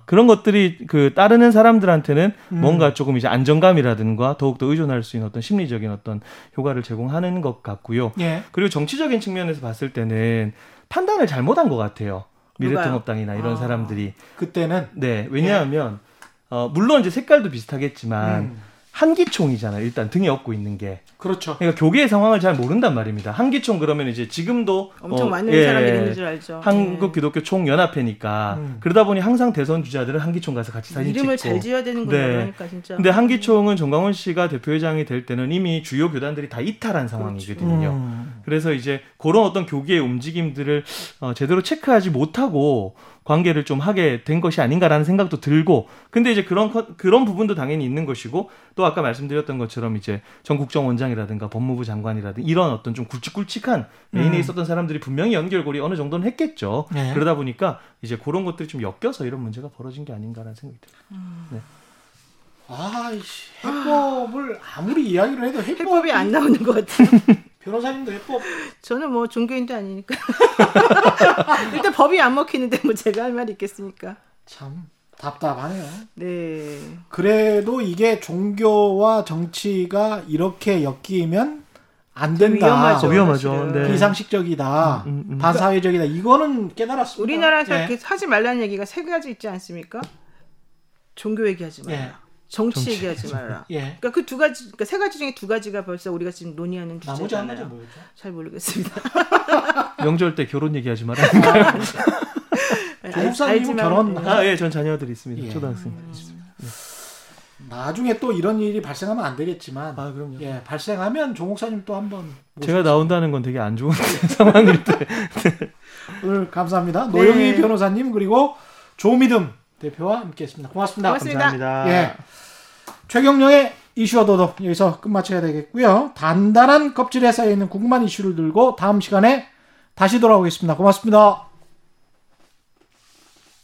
그런 것들이 그 따르는 사람들한테는 뭔가 조금 이제 안정감이라든가 더욱더 의존할 수 있는 어떤 심리적인 어떤 효과를 제공하는 것 같고요. 예. 그리고 정치적인 측면에서 봤을 때는 판단을 잘못한 것 같아요. 미래통합당이나 이런 사람들이. 그때는? 네. 왜냐하면, 물론 이제 색깔도 비슷하겠지만, 한기총이잖아요. 일단 등에 업고 있는 게. 그렇죠. 그러니까 교계의 상황을 잘 모른단 말입니다. 한기총 그러면 이제 지금도 엄청 많은 사람이 있는 줄 알죠. 한국 기독교 총연합회니까 그러다 보니 항상 대선 주자들은 한기총 가서 같이 사진 찍고. 이름을 잘 지어야 되는군요. 네. 그러니까 진짜. 근데 한기총은 전광훈 씨가 대표회장이 될 때는 이미 주요 교단들이 다 이탈한 상황이거든요. 그래서 이제 그런 어떤 교계의 움직임들을 제대로 체크하지 못하고 관계를 좀 하게 된 것이 아닌가라는 생각도 들고, 근데 이제 그런 부분도 당연히 있는 것이고, 또 아까 말씀드렸던 것처럼 이제 전 국정원장이라든가 법무부 장관이라든가 이런 어떤 좀 굵직굵직한 메인에 있었던 사람들이 분명히 연결고리 어느 정도는 했겠죠. 네. 그러다 보니까 이제 그런 것들이 좀 엮여서 이런 문제가 벌어진 게 아닌가라는 생각이 듭니다. 네. 아이씨, 해법을 아무리 이야기를 해도 해법이 안 나오는 것 같아요. 변호사님도 해법. 저는 뭐 종교인도 아니니까. 일단 법이 안 먹히는데 뭐 제가 할 말이 있겠습니까? 참 답답하네요. 네. 그래도 이게 종교와 정치가 이렇게 엮이면 안 된다. 위험하죠. 네. 비상식적이다. 반사회적이다. 이거는 깨달았습니다. 우리나라에서 이렇게 하지 말라는 얘기가 세 가지 있지 않습니까? 종교 얘기하지 말라. 예. 정치 얘기하지 말라. 예. 그러니까 그 두 가지, 그러니까 세 가지 중에 두 가지가 벌써 우리가 지금 논의하는 주제잖아요. 잘 모르겠습니다. 명절 때 결혼 얘기하지 말라. 조국사님은 결혼? 예, 전 자녀들이 있습니다. 예. 초등학생들이 있습니다. 나중에 또 이런 일이 발생하면 안 되겠지만, 그럼요. 예, 발생하면 조국사님 또 한번 제가 나온다는 건 되게 안 좋은 상황일 때. 네. 오늘 감사합니다. 노영희 변호사님 그리고 조미듬 대표와 함께했습니다. 고맙습니다. 감사합니다. 예. 최경영의 이슈와 도덕 여기서 끝마쳐야 되겠고요. 단단한 껍질에 쌓여있는 궁금한 이슈를 들고 다음 시간에 다시 돌아오겠습니다. 고맙습니다.